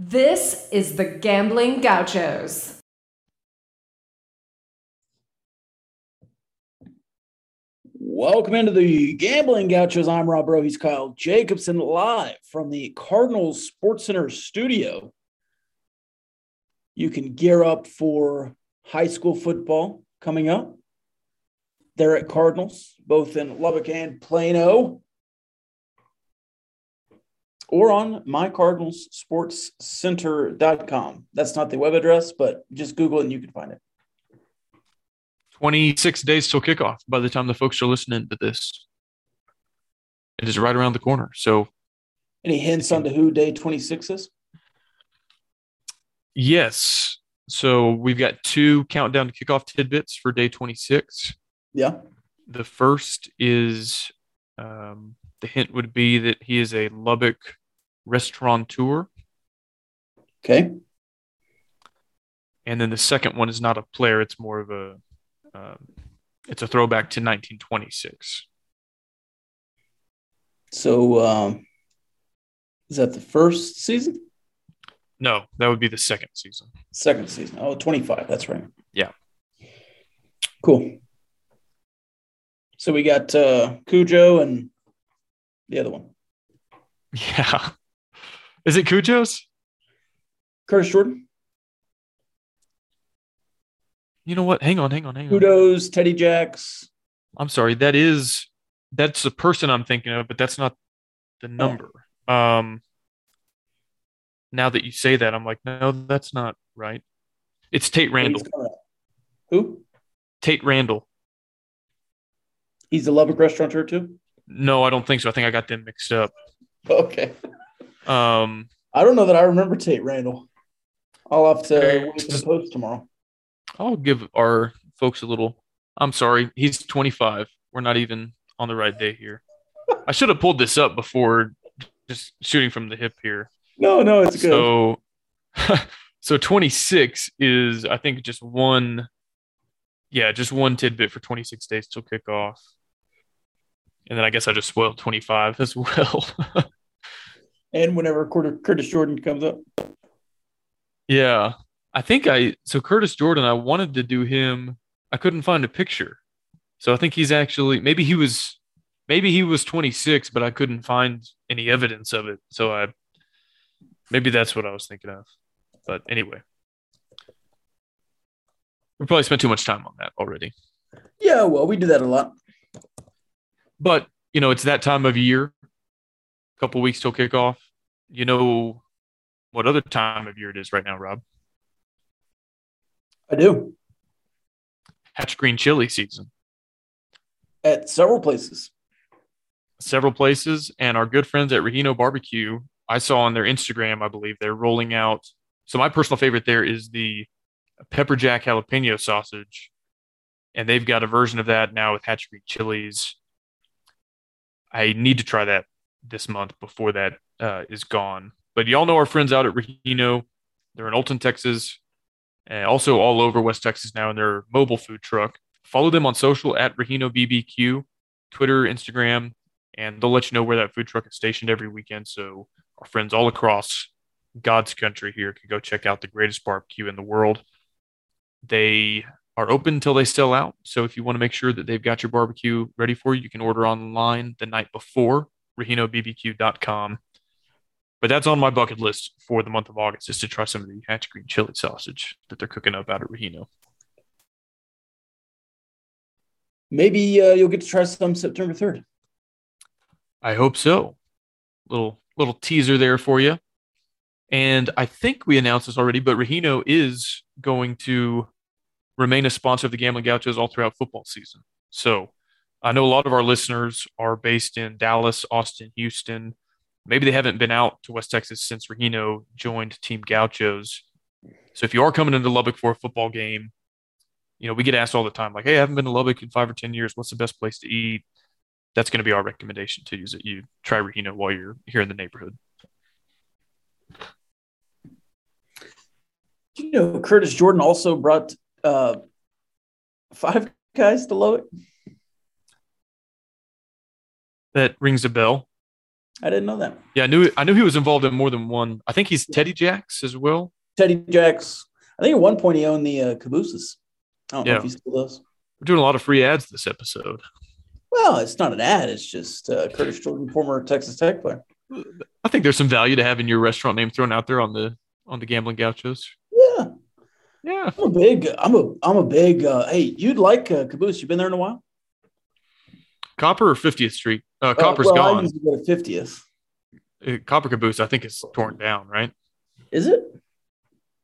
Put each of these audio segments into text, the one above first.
This is the Gambling Gauchos. Welcome into the Gambling Gauchos. I'm Rob Bro. He's Kyle Jacobson, live from the Cardinal's Sport Center studio. You can gear up for high school football coming up. They're at Cardinals, both in Lubbock and Plano, or on mycardinalsportscenter.com. That's not the web address, but just Google it and you can find it. 26 days till kickoff by the time the folks are listening to this. It is right around the corner. So, any hints onto who day 26 is? Yes. So we've got two countdown to kickoff tidbits for day 26. Yeah. The first is the hint would be that he is a Lubbock restaurateur. Okay. And then the second one is not a player. It's more of a it's a throwback to 1926. So is that the first season? No, that would be the second season. Second season. Oh, 25. That's right. Yeah. Cool. So we got Cujo and the other one. Yeah. Is it Cujo's? Curtis Jordan? You know what? Hang on. Cujo's, Teddy Jacks. I'm sorry. That's the person I'm thinking of, but that's not the number. Oh. Now that you say that, I'm like, no, that's not right. It's Tate Randall. Who? Tate Randall. He's a Lubbock restaurateur too? No, I don't think so. I think I got them mixed up. Okay. I don't know that I remember Tate Randall. I'll have to wait for the post tomorrow. I'll give our folks a little. I'm sorry. He's 25. We're not even on the right day here. I should have pulled this up before just shooting from the hip here. No, it's good. So 26 is, I think, just one tidbit for 26 days till kickoff. And then I guess I just spoiled 25 as well. And whenever Curtis Jordan comes up. Yeah. So Curtis Jordan, I wanted to do him. I couldn't find a picture. So I think he's actually, maybe he was 26, but I couldn't find any evidence of it. So maybe that's what I was thinking of. But anyway. We probably spent too much time on that already. Yeah, well, we do that a lot. But, you know, it's that time of year, a couple weeks till kickoff. You know what other time of year it is right now, Rob? I do. Hatch green chili season. At several places. And our good friends at Reggino BBQ, I saw on their Instagram, I believe, they're rolling out. So my personal favorite there is the pepper jack jalapeno sausage. And they've got a version of that now with Hatch green chilies. I need to try that this month before that is gone. But y'all know our friends out at Rahino. They're in Olton, Texas, and also all over West Texas now in their mobile food truck. Follow them on social at Rahino BBQ, Twitter, Instagram, and they'll let you know where that food truck is stationed every weekend. So our friends all across God's country here can go check out the greatest barbecue in the world. They are open until they sell out. So if you want to make sure that they've got your barbecue ready for you, you can order online the night before, RahinoBBQ.com. But that's on my bucket list for the month of August, is to try some of the Hatch green chili sausage that they're cooking up out at Rahino. Maybe you'll get to try some September 3rd. I hope so. Little teaser there for you. And I think we announced this already, but Rahino is going to remain a sponsor of the Gambling Gauchos all throughout football season. So I know a lot of our listeners are based in Dallas, Austin, Houston. Maybe they haven't been out to West Texas since Rahino joined Team Gauchos. So if you are coming into Lubbock for a football game, you know, we get asked all the time, like, hey, I haven't been to Lubbock in 5 or 10 years. What's the best place to eat? That's going to be our recommendation to you, is that you try Rahino while you're here in the neighborhood. You know, Curtis Jordan also brought Five Guys to Lubbock. That rings a bell. I didn't know that. Yeah, I knew he was involved in more than one. I think he's Teddy Jacks as well. Teddy Jacks. I think at one point he owned the Cabooses. I don't know if he still does. We're doing a lot of free ads this episode. Well, it's not an ad. It's just Curtis Jordan, former Texas Tech player. I think there's some value to having your restaurant name thrown out there on the Gambling Gauchos. Yeah, yeah. I'm a big. Hey, you'd like Caboose? You've been there in a while. Copper or 50th Street? Copper's gone. I used to go to 50th. Copper Caboose, I think, is torn down. Right? Is it?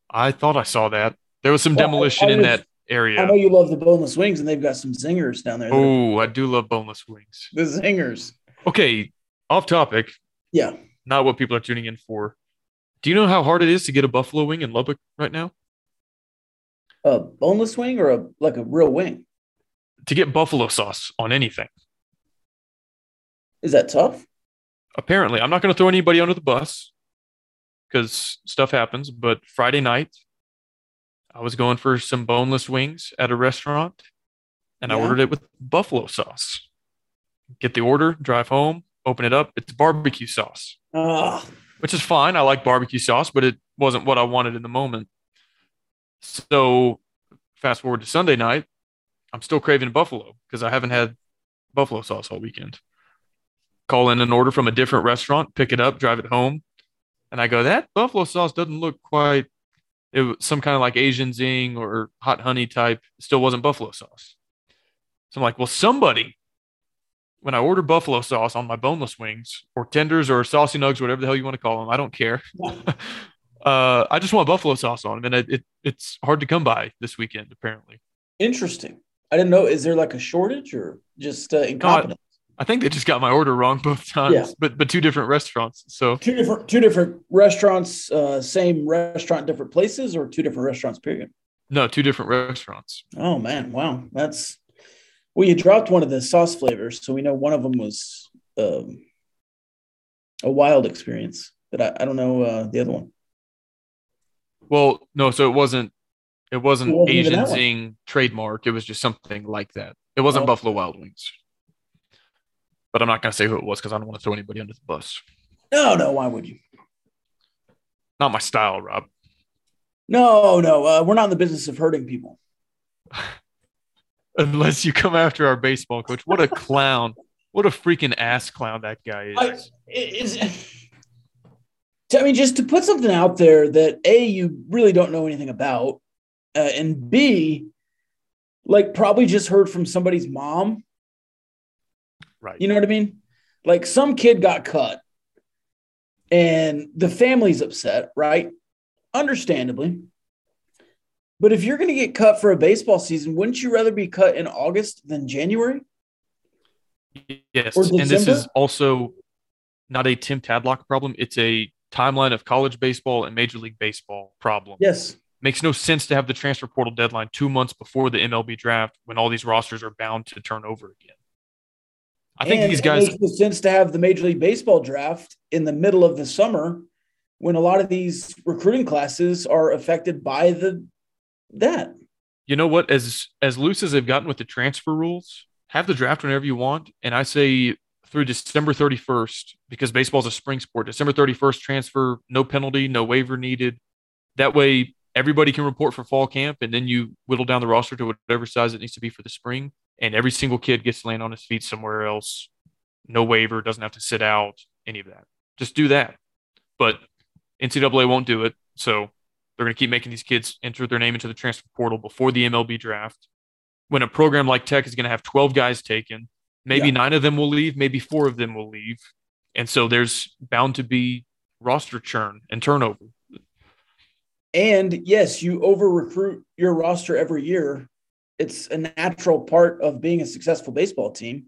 I thought I saw that. There was some demolition in that area. I know you love the boneless wings, and they've got some zingers down there. Oh, I do love boneless wings. The zingers. Okay, off topic. Yeah. Not what people are tuning in for. Do you know how hard it is to get a buffalo wing in Lubbock right now? A boneless wing or like a real wing? To get buffalo sauce on anything. Is that tough? Apparently. I'm not going to throw anybody under the bus because stuff happens, but Friday night, I was going for some boneless wings at a restaurant, and I ordered it with buffalo sauce. Get the order, drive home, open it up. It's barbecue sauce, which is fine. I like barbecue sauce, but it wasn't what I wanted in the moment. So fast forward to Sunday night, I'm still craving buffalo because I haven't had buffalo sauce all weekend. Call in an order from a different restaurant, pick it up, drive it home, and I go, that buffalo sauce doesn't look quite... It was some kind of like Asian zing or hot honey type. It still wasn't buffalo sauce. So I'm like, well, somebody, when I order buffalo sauce on my boneless wings or tenders or saucy nugs, whatever the hell you want to call them, I don't care. I just want buffalo sauce on them. And it's hard to come by this weekend, apparently. Interesting. I didn't know. Is there like a shortage or just incompetence? I think they just got my order wrong both times, but two different restaurants. So two different restaurants, same restaurant, different places, or two different restaurants, period? No, two different restaurants. Oh, man. Wow. That's – well, you dropped one of the sauce flavors, so we know one of them was a wild experience, but I don't know the other one. Well, no, so it wasn't Asian Zing trademark. It was just something like that. It wasn't Buffalo Wild Wings. But I'm not going to say who it was because I don't want to throw anybody under the bus. No, why would you? Not my style, Rob. No, we're not in the business of hurting people. Unless you come after our baseball coach. What a clown. What a freaking ass clown that guy is. Just to put something out there that, A, you really don't know anything about, and B, like probably just heard from somebody's mom. Right. You know what I mean? Like some kid got cut and the family's upset, right? Understandably. But if you're going to get cut for a baseball season, wouldn't you rather be cut in August than January? Yes. Or December? And this is also not a Tim Tadlock problem. It's a timeline of college baseball and Major League Baseball problem. Yes. Makes no sense to have the transfer portal deadline 2 months before the MLB draft when all these rosters are bound to turn over again. I think these guys. It makes no sense to have the Major League Baseball draft in the middle of the summer when a lot of these recruiting classes are affected by that. You know what? As loose as they've gotten with the transfer rules, have the draft whenever you want. And I say through December 31st, because baseball is a spring sport, December 31st transfer, no penalty, no waiver needed. That way, everybody can report for fall camp, and then you whittle down the roster to whatever size it needs to be for the spring. And every single kid gets to land on his feet somewhere else. No waiver, doesn't have to sit out, any of that. Just do that. But NCAA won't do it, so they're going to keep making these kids enter their name into the transfer portal before the MLB draft. When a program like Tech is going to have 12 guys taken, maybe 9 of them will leave, maybe 4 of them will leave. And so there's bound to be roster churn and turnover. And, yes, you over-recruit your roster every year. It's a natural part of being a successful baseball team.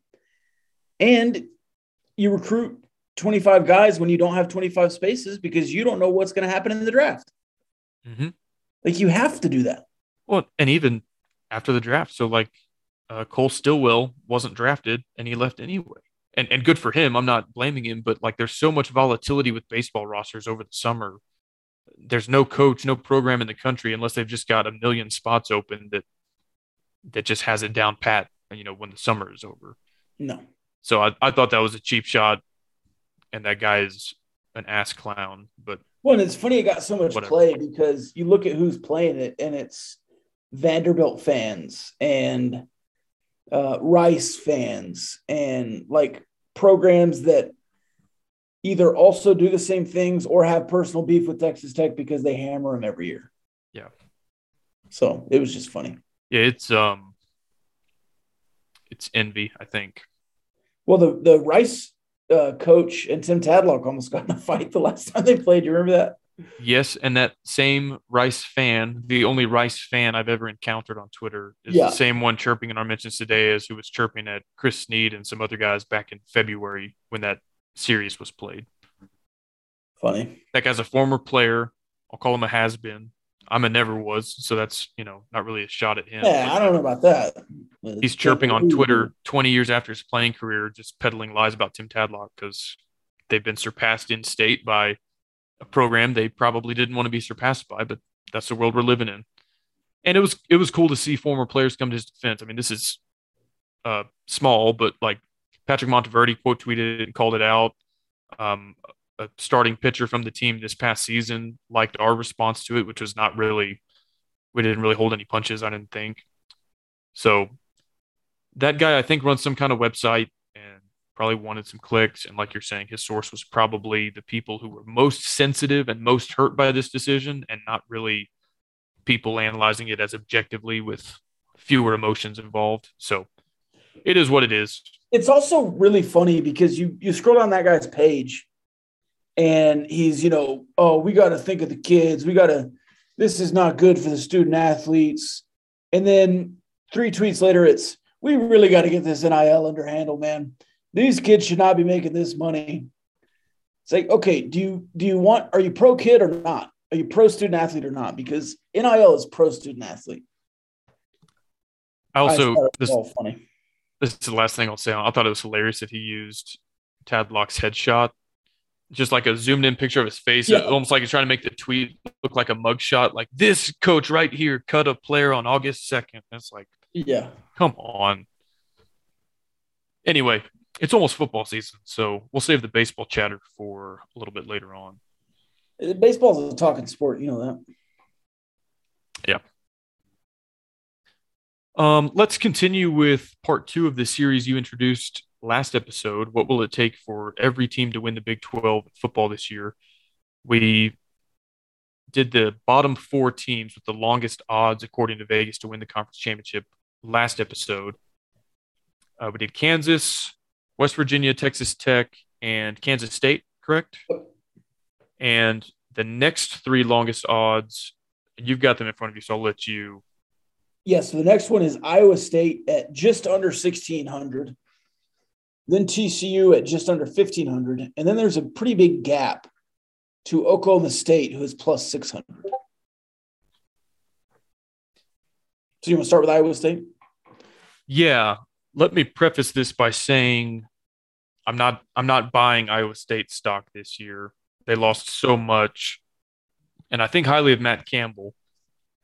And you recruit 25 guys when you don't have 25 spaces because you don't know what's going to happen in the draft. Mm-hmm. Like, you have to do that. Well, and even after the draft. So, like, Cole Stillwell wasn't drafted, and he left anyway. And good for him. I'm not blaming him. But, like, there's so much volatility with baseball rosters over the summer. There's no coach, no program in the country, unless they've just got a million spots open that just has it down pat, you know, when the summer is over. No. So I thought that was a cheap shot. and that guy is an ass clown. But well, it's funny it got so much play because you look at who's playing it, and it's Vanderbilt fans and Rice fans and like programs that either also do the same things or have personal beef with Texas Tech because they hammer them every year. Yeah. So it was just funny. Yeah, it's envy, I think. Well, the Rice coach and Tim Tadlock almost got in a fight the last time they played. You remember that? Yes, and that same Rice fan, the only Rice fan I've ever encountered on Twitter, is the same one chirping in our mentions today as who was chirping at Chris Sneed and some other guys back in February when that series was played. Funny. That guy's a former player. I'll call him a has-been. I'm a never was, so that's, you know, not really a shot at him. Yeah, I don't know about that. He's chirping on Twitter 20 years after his playing career, just peddling lies about Tim Tadlock because they've been surpassed in state by a program they probably didn't want to be surpassed by, but that's the world we're living in. And it was cool to see former players come to his defense. I mean, this is small, but like Patrick Monteverdi quote tweeted and called it out. A starting pitcher from the team this past season liked our response to it, which was not really – we didn't really hold any punches, I didn't think. So that guy, I think, runs some kind of website and probably wanted some clicks. And like you're saying, his source was probably the people who were most sensitive and most hurt by this decision and not really people analyzing it as objectively with fewer emotions involved. So it is what it is. It's also really funny because you scroll down that guy's page and he's, you know, oh, we got to think of the kids. We got to, this is not good for the student athletes. And then 3 tweets later, it's, we really got to get this NIL under handle, man. These kids should not be making this money. It's like, okay, do you want, are you pro kid or not? Are you pro student athlete or not? Because NIL is pro student athlete. I also, this is funny. This is the last thing I'll say. I thought it was hilarious that he used Tadlock's headshot. Just like a zoomed in picture of his face, almost like he's trying to make the tweet look like a mugshot. Like this coach right here cut a player on August 2nd. That's like, come on. Anyway, it's almost football season, so we'll save the baseball chatter for a little bit later on. Baseball's a talking sport, you know that. Yeah. Let's continue with part 2 of the series you introduced last episode. What will it take for every team to win the Big 12 football this year? We did the bottom 4 teams with the longest odds, according to Vegas, to win the conference championship last episode. We did Kansas, West Virginia, Texas Tech, and Kansas State, correct? And the next 3 longest odds, you've got them in front of you, so I'll let you. Yes, so the next one is Iowa State at just under 1,600. Then TCU at just under 1,500. And then there's a pretty big gap to Oklahoma State, who is plus 600. So you want to start with Iowa State? Yeah. Let me preface this by saying I'm not buying Iowa State stock this year. They lost so much. And I think highly of Matt Campbell.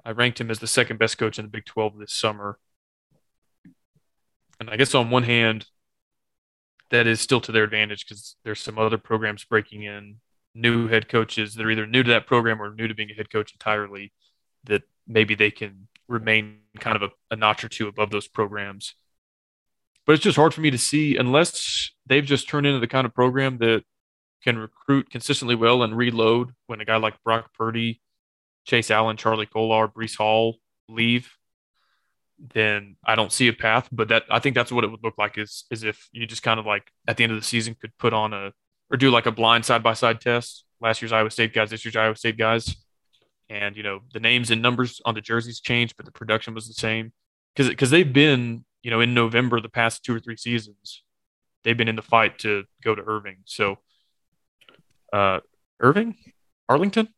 I ranked him as the second best coach in the Big 12 this summer. And I guess on one hand, that is still to their advantage because there's some other programs breaking in, new head coaches that are either new to that program or new to being a head coach entirely, that maybe they can remain kind of a notch or two above those programs. But it's just hard for me to see unless they've just turned into the kind of program that can recruit consistently well and reload when a guy like Brock Purdy, Chase Allen, Charlie Kolar, Breece Hall leave. Then I don't see a path, but I think that's what it would look like is if you just kind of like at the end of the season could put on do like a blind side-by-side test, last year's Iowa State guys, this year's Iowa State guys. And, you know, the names and numbers on the jerseys changed, but the production was the same. Because they've been, you know, in November the past 2 or 3 seasons, they've been in the fight to go to Irving. So Irving? Arlington.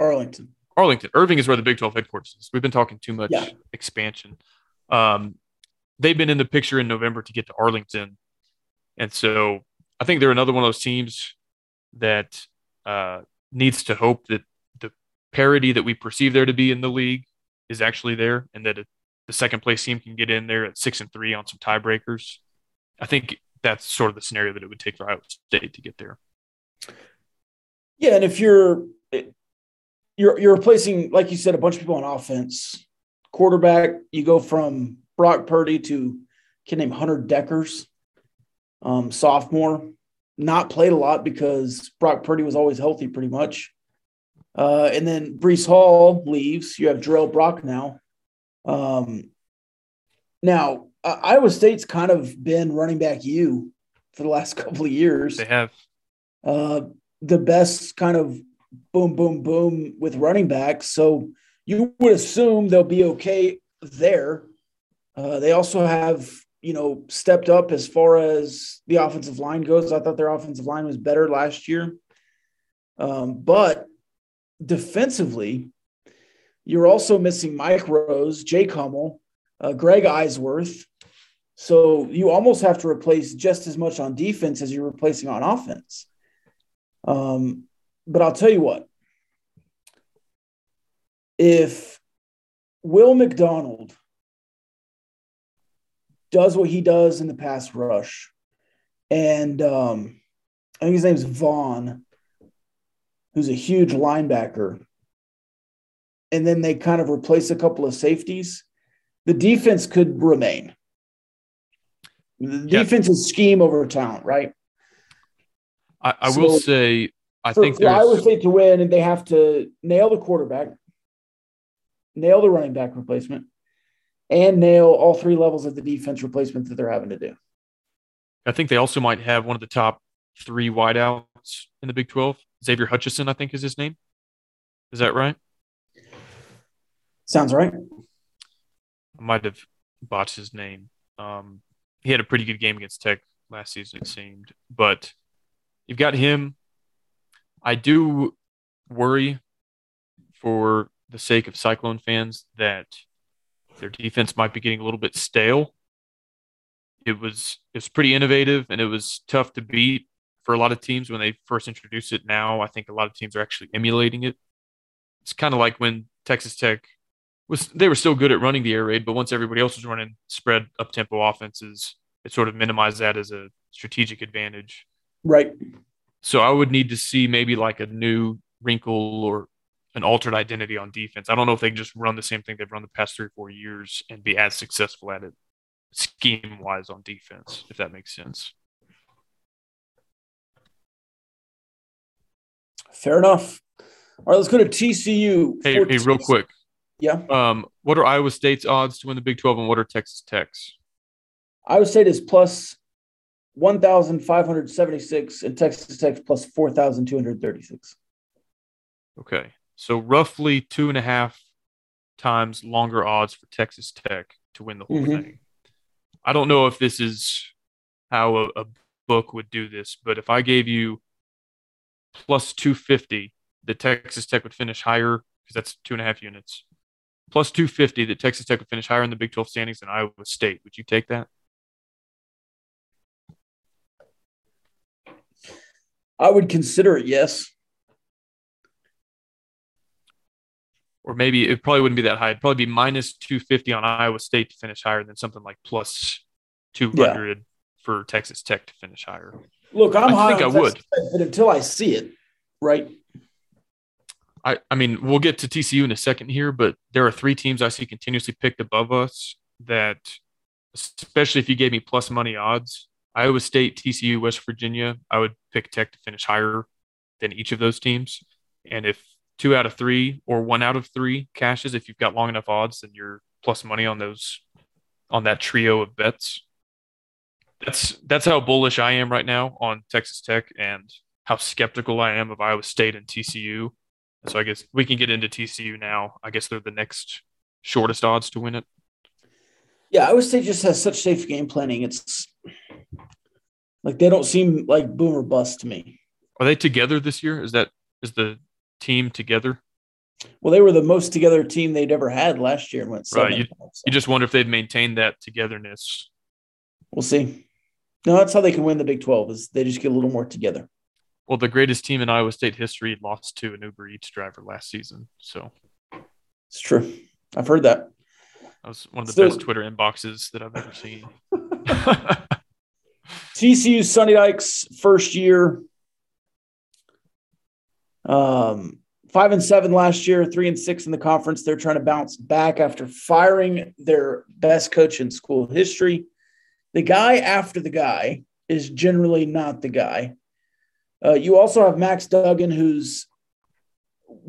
Irving is where the Big 12 headquarters is. We've been talking too much expansion. They've been in the picture in November to get to Arlington. And so I think they're another one of those teams that needs to hope that the parity that we perceive there to be in the league is actually there and that the second place team can get in there at 6-3 on some tiebreakers. I think that's sort of the scenario that it would take for Iowa State to get there. Yeah, and if you're replacing, like you said, a bunch of people on offense, quarterback, you go from Brock Purdy to a kid named Hunter Deckers, sophomore, not played a lot because Brock Purdy was always healthy pretty much. And then Breece Hall leaves. You have Jarrell Brock now. Now, Iowa State's kind of been running back you for the last couple of years. They have. The best kind of boom, boom, boom with running backs. So you would assume they'll be okay there. They also have, you know, stepped up as far as the offensive line goes. I thought their offensive line was better last year. But defensively, you're also missing Mike Rose, Jake Hummel, Greg Eisworth. So you almost have to replace just as much on defense as you're replacing on offense. But I'll tell you what, if Will McDonald does what he does in the pass rush, and I think his name's Vaughn, who's a huge linebacker, and then they kind of replace a couple of safeties, the defense could remain. The defense is scheme over talent, right? I will say, I think for Iowa State to win, and they have to nail the quarterback, nail the running back replacement, and nail all three levels of the defense replacement that they're having to do. I think they also might have one of the top three wideouts in the Big 12. Xavier Hutchinson, I think, is his name. Is that right? Sounds right. I might have botched his name. He had a pretty good game against Tech last season, it seemed, but you've got him. I do worry for the sake of Cyclone fans that their defense might be getting a little bit stale. It's pretty innovative, and it was tough to beat for a lot of teams when they first introduced it. Now I think a lot of teams are actually emulating it. It's kind of like when Texas Tech they were still good at running the air raid, but once everybody else was running spread up-tempo offenses, it sort of minimized that as a strategic advantage. Right. So I would need to see maybe like a new wrinkle or an altered identity on defense. I don't know if they can just run the same thing they've run the past 3 or 4 years and be as successful at it scheme-wise on defense, if that makes sense. Fair enough. All right, let's go to TCU. Hey, real quick. Yeah. What are Iowa State's odds to win the Big 12, and what are Texas Tech's? Iowa State is plus 1,576 and Texas Tech plus 4,236. Okay. So roughly 2.5 times longer odds for Texas Tech to win the whole thing. I don't know if this is how a book would do this, but if I gave you plus 250 that Texas Tech would finish higher, because that's 2.5 units, plus 250 that Texas Tech would finish higher in the Big 12 standings than Iowa State, would you take that? I would consider it, yes. Or maybe it probably wouldn't be that high. It'd probably be minus 250 on Iowa State to finish higher than something like plus 200 for Texas Tech to finish higher. Look, I think I would, but until I see it, right? I mean, we'll get to TCU in a second here, but there are three teams I see continuously picked above us that, especially if you gave me plus money odds, Iowa State, TCU, West Virginia, I would pick Tech to finish higher than each of those teams. And if 2 out of 3 or 1 out of 3 cashes, if you've got long enough odds, then you're plus money on those, on that trio of bets. That's how bullish I am right now on Texas Tech and how skeptical I am of Iowa State and TCU. So I guess we can get into TCU now. I guess they're the next shortest odds to win it. Yeah, Iowa State just has such safe game planning. It's like they don't seem like boom or bust to me. Are they together this year? Is the team together? Well, they were the most together team they'd ever had last year and went 7-5. Right. You just wonder if they've maintained that togetherness. We'll see. No, that's how they can win the Big 12, is they just get a little more together. Well, the greatest team in Iowa State history lost to an Uber Eats driver last season. So it's true. I've heard that. That was one of the best Twitter inboxes that I've ever seen. TCU Sonny Dykes, first year. 5-7 last year, 3-6 in the conference. They're trying to bounce back after firing their best coach in school history. The guy after the guy is generally not the guy. You also have Max Duggan, who's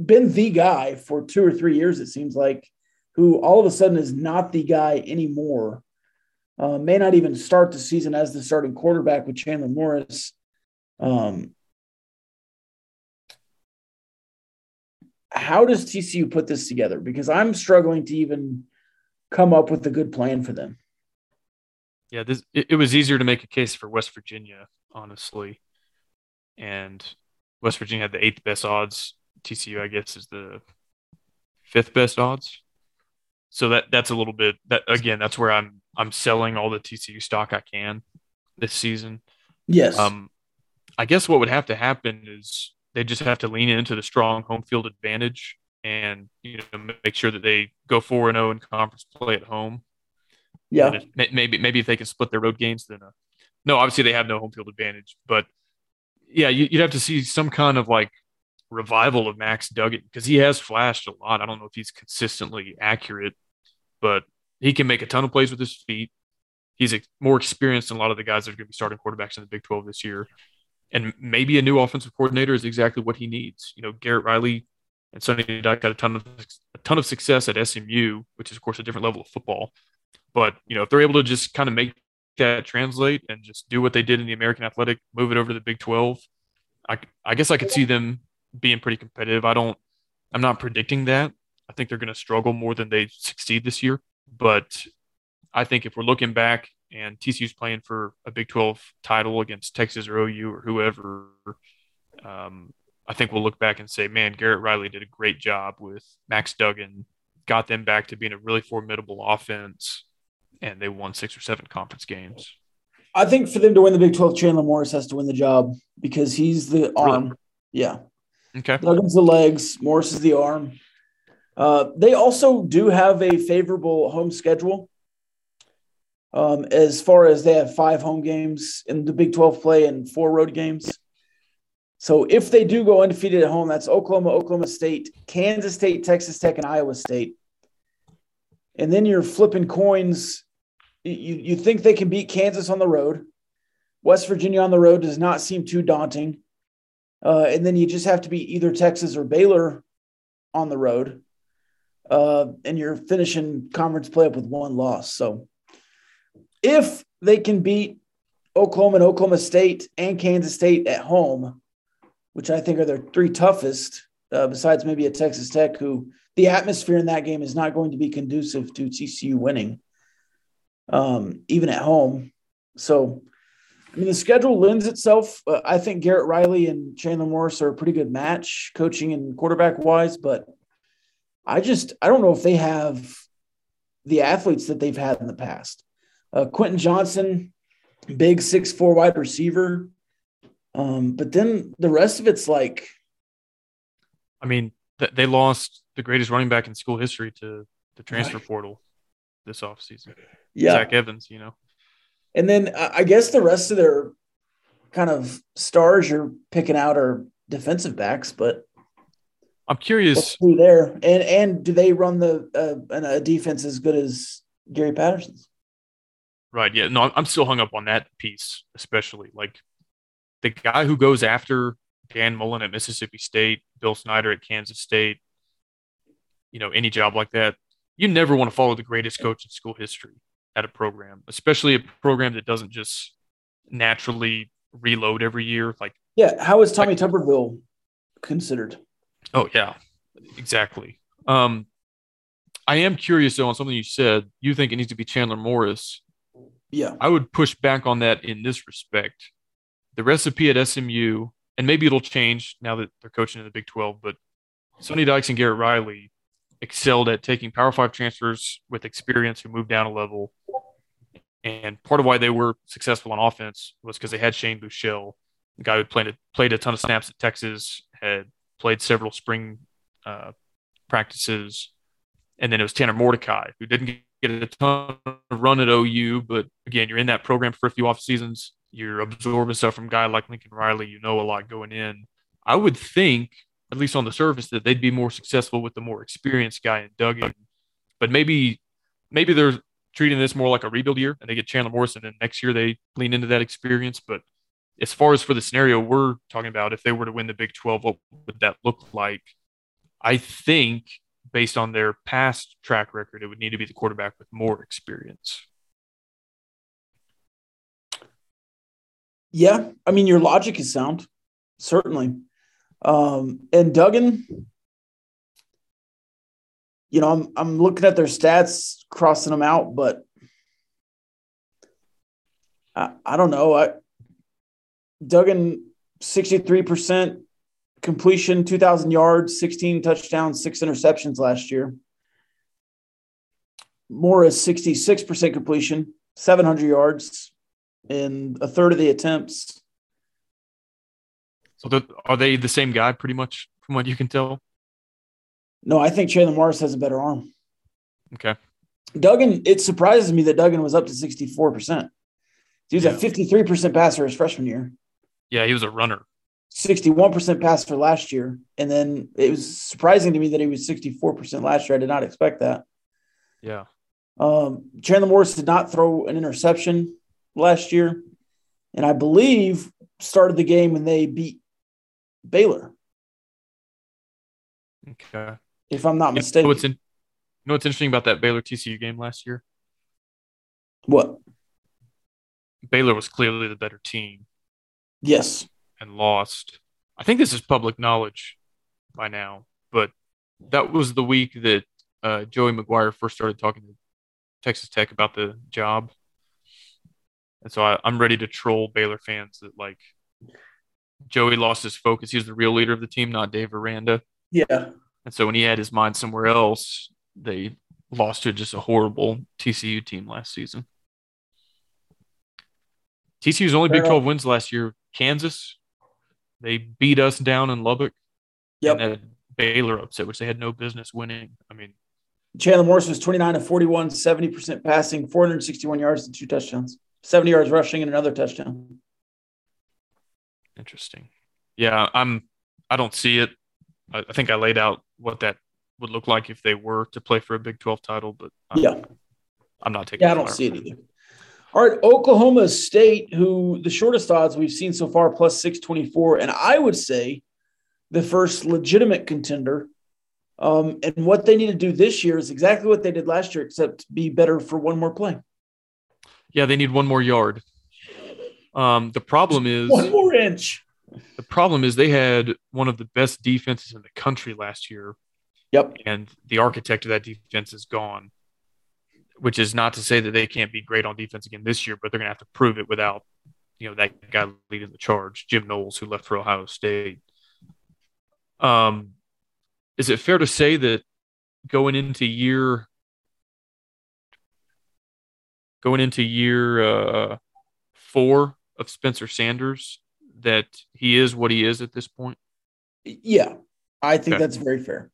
been the guy for 2 or 3 years, it seems like, who all of a sudden is not the guy anymore. May not even start the season as the starting quarterback with Chandler Morris. How does TCU put this together? Because I'm struggling to even come up with a good plan for them. Yeah, it was easier to make a case for West Virginia, honestly. And West Virginia had the 8th best odds. TCU, I guess, is the 5th best odds. So that's a little bit – that again, that's where I'm selling all the TCU stock I can this season. Yes. I guess what would have to happen is they just have to lean into the strong home field advantage and, you know, make sure that they go 4-0 in conference play at home. Yeah. And maybe if they can split their road games, then – no, obviously they have no home field advantage. But, yeah, you'd have to see some kind of, like, revival of Max Duggan because he has flashed a lot. I don't know if he's consistently accurate, but he can make a ton of plays with his feet. He's more experienced than a lot of the guys that are going to be starting quarterbacks in the Big 12 this year. And maybe a new offensive coordinator is exactly what he needs. You know, Garrett Riley and Sonny Dykes got a ton of success at SMU, which is, of course, a different level of football. But, you know, if they're able to just kind of make that translate and just do what they did in the American Athletic, move it over to the Big 12, I guess I could see them being pretty competitive. I'm not predicting that. I think they're going to struggle more than they succeed this year. But I think if we're looking back and TCU's playing for a Big 12 title against Texas or OU or whoever, I think we'll look back and say, man, Garrett Riley did a great job with Max Duggan, got them back to being a really formidable offense, and they won 6 or 7 conference games. I think for them to win the Big 12, Chandler Morris has to win the job because he's the arm. Really? Yeah. Okay. Duggan's the legs. Morris is the arm. They also do have a favorable home schedule. As far as they have 5 home games in the Big 12 play and 4 road games. So if they do go undefeated at home, that's Oklahoma, Oklahoma State, Kansas State, Texas Tech, and Iowa State. And then you're flipping coins. You think they can beat Kansas on the road. West Virginia on the road does not seem too daunting. And then you just have to beat either Texas or Baylor on the road. And you're finishing conference play up with 1 loss. So if they can beat Oklahoma and Oklahoma State and Kansas State at home, which I think are their 3 toughest, besides maybe a Texas Tech, who the atmosphere in that game is not going to be conducive to TCU winning, even at home. So I mean, the schedule lends itself. I think Garrett Riley and Chandler Morris are a pretty good match, coaching and quarterback-wise, but I don't know if they have the athletes that they've had in the past. Quentin Johnson, big 6'4" wide receiver. But then the rest of it's like – I mean, they lost the greatest running back in school history to the transfer portal this offseason. Yeah. Zach Evans, you know. And then I guess the rest of their kind of stars you're picking out are defensive backs, but I'm curious who there and do they run a defense as good as Gary Patterson's? Right. Yeah. No, I'm still hung up on that piece, especially like the guy who goes after Dan Mullen at Mississippi State, Bill Snyder at Kansas State. You know, any job like that, you never want to follow the greatest coach in school history at a program, especially a program that doesn't just naturally reload every year. Like, yeah. How is Tommy Tuberville considered? Oh yeah, exactly. I am curious though on something you said, you think it needs to be Chandler Morris. Yeah. I would push back on that in this respect. The recipe at SMU, and maybe it'll change now that they're coaching in the Big 12, but Sonny Dykes and Garrett Riley excelled at taking Power 5 transfers with experience who moved down a level. And part of why they were successful on offense was because they had Shane Buechele, the guy who played a ton of snaps at Texas, had played several spring practices. And then it was Tanner Mordecai, who didn't get a ton of run at OU. But, again, you're in that program for a few off seasons. You're absorbing stuff from a guy like Lincoln Riley. You know a lot going in. I would think at least on the surface, that they'd be more successful with the more experienced guy in Duggan. But maybe they're treating this more like a rebuild year, and they get Chandler Morris, and then next year they lean into that experience. But as far as for the scenario we're talking about, if they were to win the Big 12, what would that look like? I think based on their past track record, it would need to be the quarterback with more experience. Yeah, I mean, your logic is sound, certainly. And Duggan, you know, I'm looking at their stats, crossing them out, but I don't know. Duggan, 63% completion, 2,000 yards, 16 touchdowns, 6 interceptions last year. Morris, 66% completion, 700 yards, in a third of the attempts. So are they the same guy pretty much from what you can tell? No, I think Chandler Morris has a better arm. Okay. Duggan, it surprises me that Duggan was up to 64%. He was a 53% passer his freshman year. Yeah, he was a runner. 61% passer last year. And then it was surprising to me that he was 64% last year. I did not expect that. Yeah. Chandler Morris did not throw an interception last year, and I believe started the game when they beat Baylor. Okay. If I'm not mistaken. You know what's interesting about that Baylor-TCU game last year? What? Baylor was clearly the better team. Yes. And lost. I think this is public knowledge by now, but that was the week that Joey McGuire first started talking to Texas Tech about the job. And so I'm ready to troll Baylor fans that, like, Joey lost his focus. He was the real leader of the team, not Dave Aranda. Yeah. And so when he had his mind somewhere else, they lost to just a horrible TCU team last season. TCU's only Big 12 wins last year, Kansas. They beat us down in Lubbock. Yep. And had Baylor upset, which they had no business winning. I mean, Chandler Morris was 29 of 41, 70% passing, 461 yards and 2 touchdowns. 70 yards rushing and another touchdown. Interesting. Yeah, I don't see it. I think I laid out what that would look like if they were to play for a Big 12 title, but I'm not taking it. Yeah, I don't see it either. All right, Oklahoma State, who the shortest odds we've seen so far, plus 624, and I would say the first legitimate contender. And what they need to do this year is exactly what they did last year, except be better for one more play. Yeah, they need one more yard. The problem is one more inch. The problem is they had one of the best defenses in the country last year. Yep. And the architect of that defense is gone, which is not to say that they can't be great on defense again this year, but they're going to have to prove it without, you know, that guy leading the charge, Jim Knowles, who left for Ohio State. Is it fair to say that going into year 4 of Spencer Sanders, that he is what he is at this point? Yeah, I think that's very fair.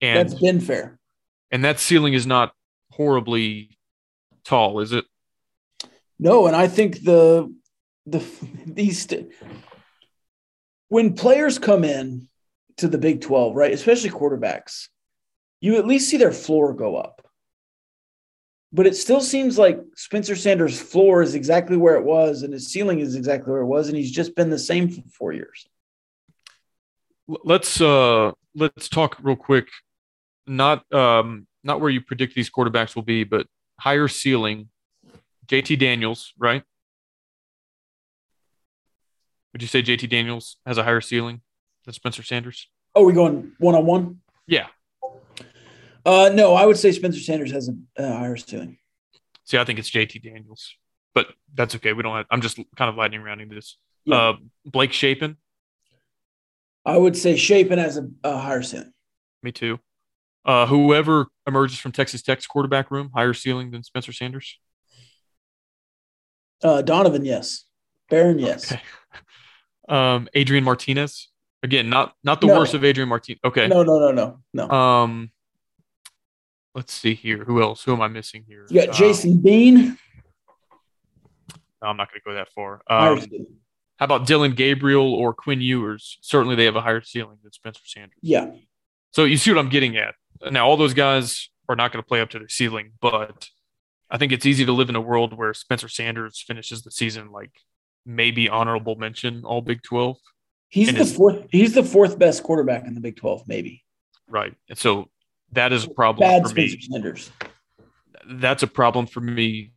And that's been fair. And that ceiling is not horribly tall, is it? No, and I think when players come in to the Big 12, right, especially quarterbacks, you at least see their floor go up. But it still seems like Spencer Sanders' floor is exactly where it was, and his ceiling is exactly where it was, and he's just been the same for 4 years. Let's talk real quick. Not where you predict these quarterbacks will be, but higher ceiling. JT Daniels, right? Would you say JT Daniels has a higher ceiling than Spencer Sanders? Oh, we going one-on-one? Yeah. No, I would say Spencer Sanders has a higher ceiling. See, I think it's JT Daniels, but that's okay. We don't. I'm just kind of lightning rounding this. Yeah. Blake Shapen. I would say Shapen has a higher ceiling. Me too. Whoever emerges from Texas Tech's quarterback room, higher ceiling than Spencer Sanders? Donovan, yes. Barron, yes. Okay. Adrian Martinez. Again, not the worst of Adrian Martinez. Okay. No. Let's see here. Who else? Who am I missing here? You got Jason Bean. No, I'm not going to go that far. How about Dylan Gabriel or Quinn Ewers? Certainly they have a higher ceiling than Spencer Sanders. Yeah. So you see what I'm getting at. Now, all those guys are not going to play up to their ceiling, but I think it's easy to live in a world where Spencer Sanders finishes the season like maybe honorable mention all Big 12. He's the fourth best quarterback in the Big 12, maybe. Right. And so that is a problem for me. Spencer Sanders. That's a problem for me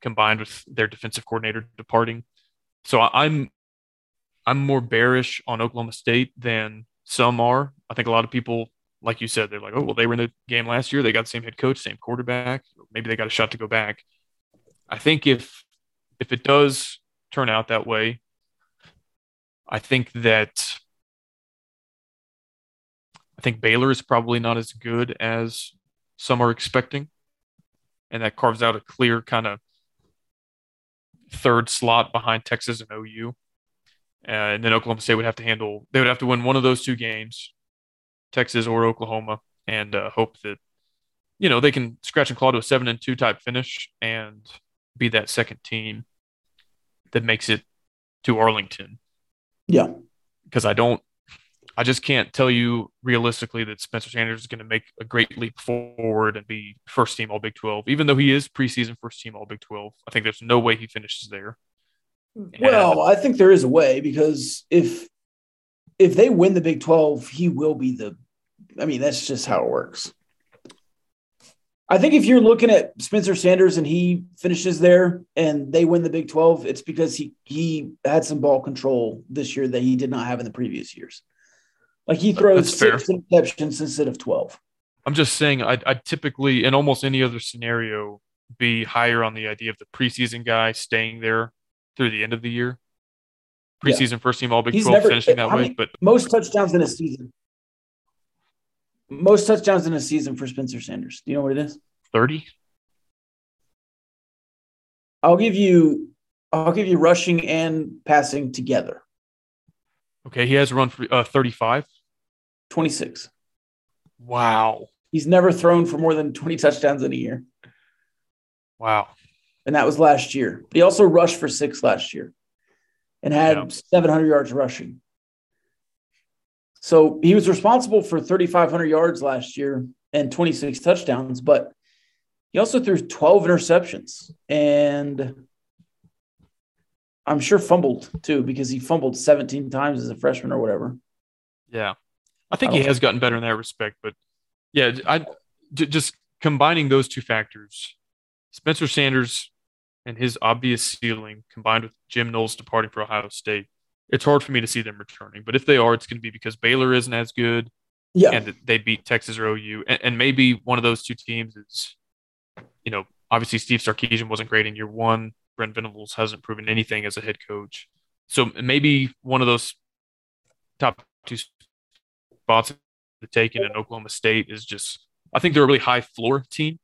combined with their defensive coordinator departing. So I'm more bearish on Oklahoma State than some are. I think a lot of people, like you said, they're like, oh, well, they were in the game last year. They got the same head coach, same quarterback. Maybe they got a shot to go back. I think if it does turn out that way, I think Baylor is probably not as good as some are expecting. And that carves out a clear kind of third slot behind Texas and OU. And then Oklahoma State would have to win one of those two games, Texas or Oklahoma, and hope that, you know, they can scratch and claw to a 7-2 type finish and be that second team that makes it to Arlington. Yeah. Because I just can't tell you realistically that Spencer Sanders is going to make a great leap forward and be first team all Big 12, even though he is preseason first team all Big 12. I think there's no way he finishes there. Well, I think there is a way, because if they win the Big 12, he will be that's just how it works. I think if you're looking at Spencer Sanders and he finishes there and they win the Big 12, it's because he had some ball control this year that he did not have in the previous years. Like, he throws 6 interceptions instead of 12. I'm just saying I'd typically, in almost any other scenario, be higher on the idea of the preseason guy staying there through the end of the year. Preseason first team all Big 12 finishing that way. But most touchdowns in a season for Spencer Sanders. Do you know what it is? 30. I'll give you rushing and passing together. Okay, he has run for 35? 26. Wow. He's never thrown for more than 20 touchdowns in a year. Wow. And that was last year. But he also rushed for 6 last year and had 700 yards rushing. So he was responsible for 3,500 yards last year and 26 touchdowns, but he also threw 12 interceptions and I'm sure fumbled too, because he fumbled 17 times as a freshman or whatever. Yeah. I think he has gotten better in that respect, but yeah, just combining those two factors, Spencer Sanders and his obvious ceiling combined with Jim Knowles departing for Ohio State, it's hard for me to see them returning. But if they are, it's going to be because Baylor isn't as good and they beat Texas or OU. And maybe one of those two teams is, you know, obviously Steve Sarkisian wasn't great in year one. Brent Venables hasn't proven anything as a head coach. So maybe one of those top two spots taken in Oklahoma State is just – I think they're a really high floor team.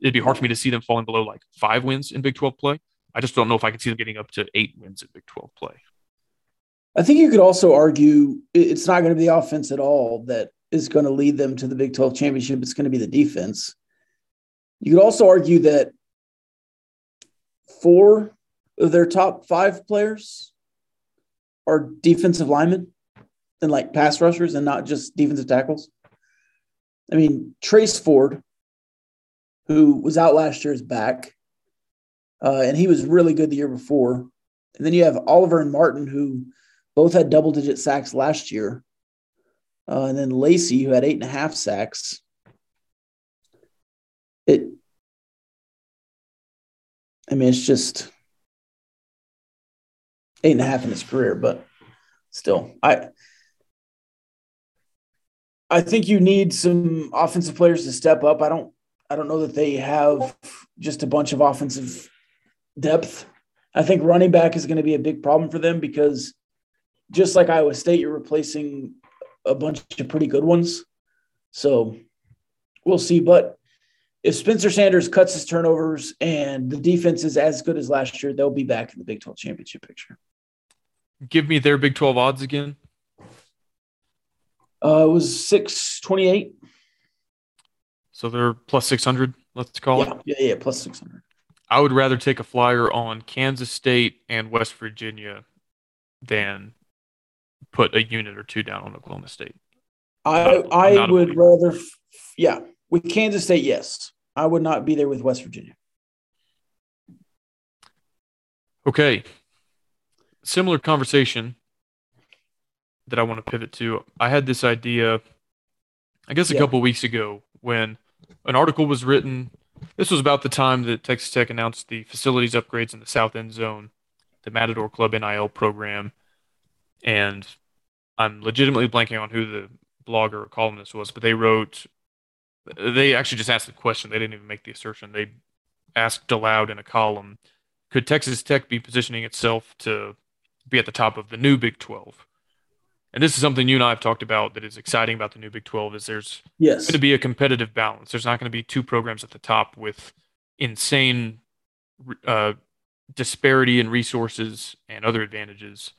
It'd be hard for me to see them falling below like 5 wins in Big 12 play. I just don't know if I can see them getting up to 8 wins in Big 12 play. I think you could also argue it's not going to be the offense at all that is going to lead them to the Big 12 championship. It's going to be the defense. You could also argue that 4 of their top 5 players are defensive linemen and like pass rushers and not just defensive tackles. I mean, Trace Ford, who was out last year, is back, and he was really good the year before. And then you have Oliver and Martin, who both had double-digit sacks last year. And then Lacey, who had 8.5 sacks. It's just 8.5 in his career, but still. I think you need some offensive players to step up. I don't know that they have just a bunch of offensive depth. I think running back is going to be a big problem for them because just like Iowa State, you're replacing a bunch of pretty good ones. So we'll see. But if Spencer Sanders cuts his turnovers and the defense is as good as last year, they'll be back in the Big 12 championship picture. Give me their Big 12 odds again. It was 628. So they're plus 600, let's call it. Yeah, plus 600. I would rather take a flyer on Kansas State and West Virginia than put a unit or two down on Oklahoma State. I would rather, yeah, with Kansas State, yes. I would not be there with West Virginia. Okay. Similar conversation that I want to pivot to. I had this idea, I guess, a couple weeks ago when an article was written. This was about the time that Texas Tech announced the facilities upgrades in the South End Zone, the Matador Club NIL program, and I'm legitimately blanking on who the blogger or columnist was, but they actually just asked the question. They didn't even make the assertion. They asked aloud in a column, could Texas Tech be positioning itself to be at the top of the new Big 12? And this is something you and I have talked about that is exciting about the new Big 12 is there's going to be a competitive balance. There's not going to be two programs at the top with insane disparity in resources and other advantages.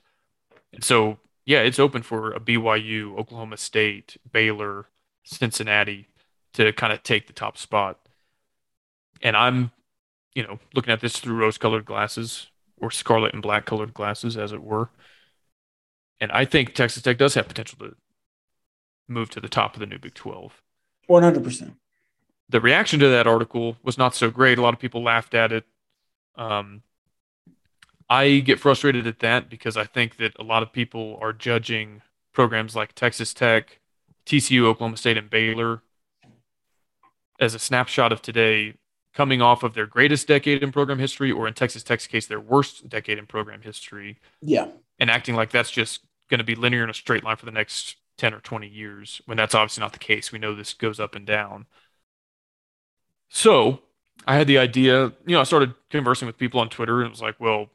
And so, yeah, it's open for a BYU, Oklahoma State, Baylor, Cincinnati to kind of take the top spot. And I'm, looking at this through rose-colored glasses or scarlet and black-colored glasses, as it were. And I think Texas Tech does have potential to move to the top of the new Big 12. 100%. The reaction to that article was not so great. A lot of people laughed at it. I get frustrated at that because I think that a lot of people are judging programs like Texas Tech, TCU, Oklahoma State, and Baylor as a snapshot of today coming off of their greatest decade in program history or, in Texas Tech's case, their worst decade in program history. Yeah. And acting like that's just going to be linear in a straight line for the next 10 or 20 years, when that's obviously not the case. We know this goes up and down. So I had the idea, I started conversing with people on Twitter and it was like, well,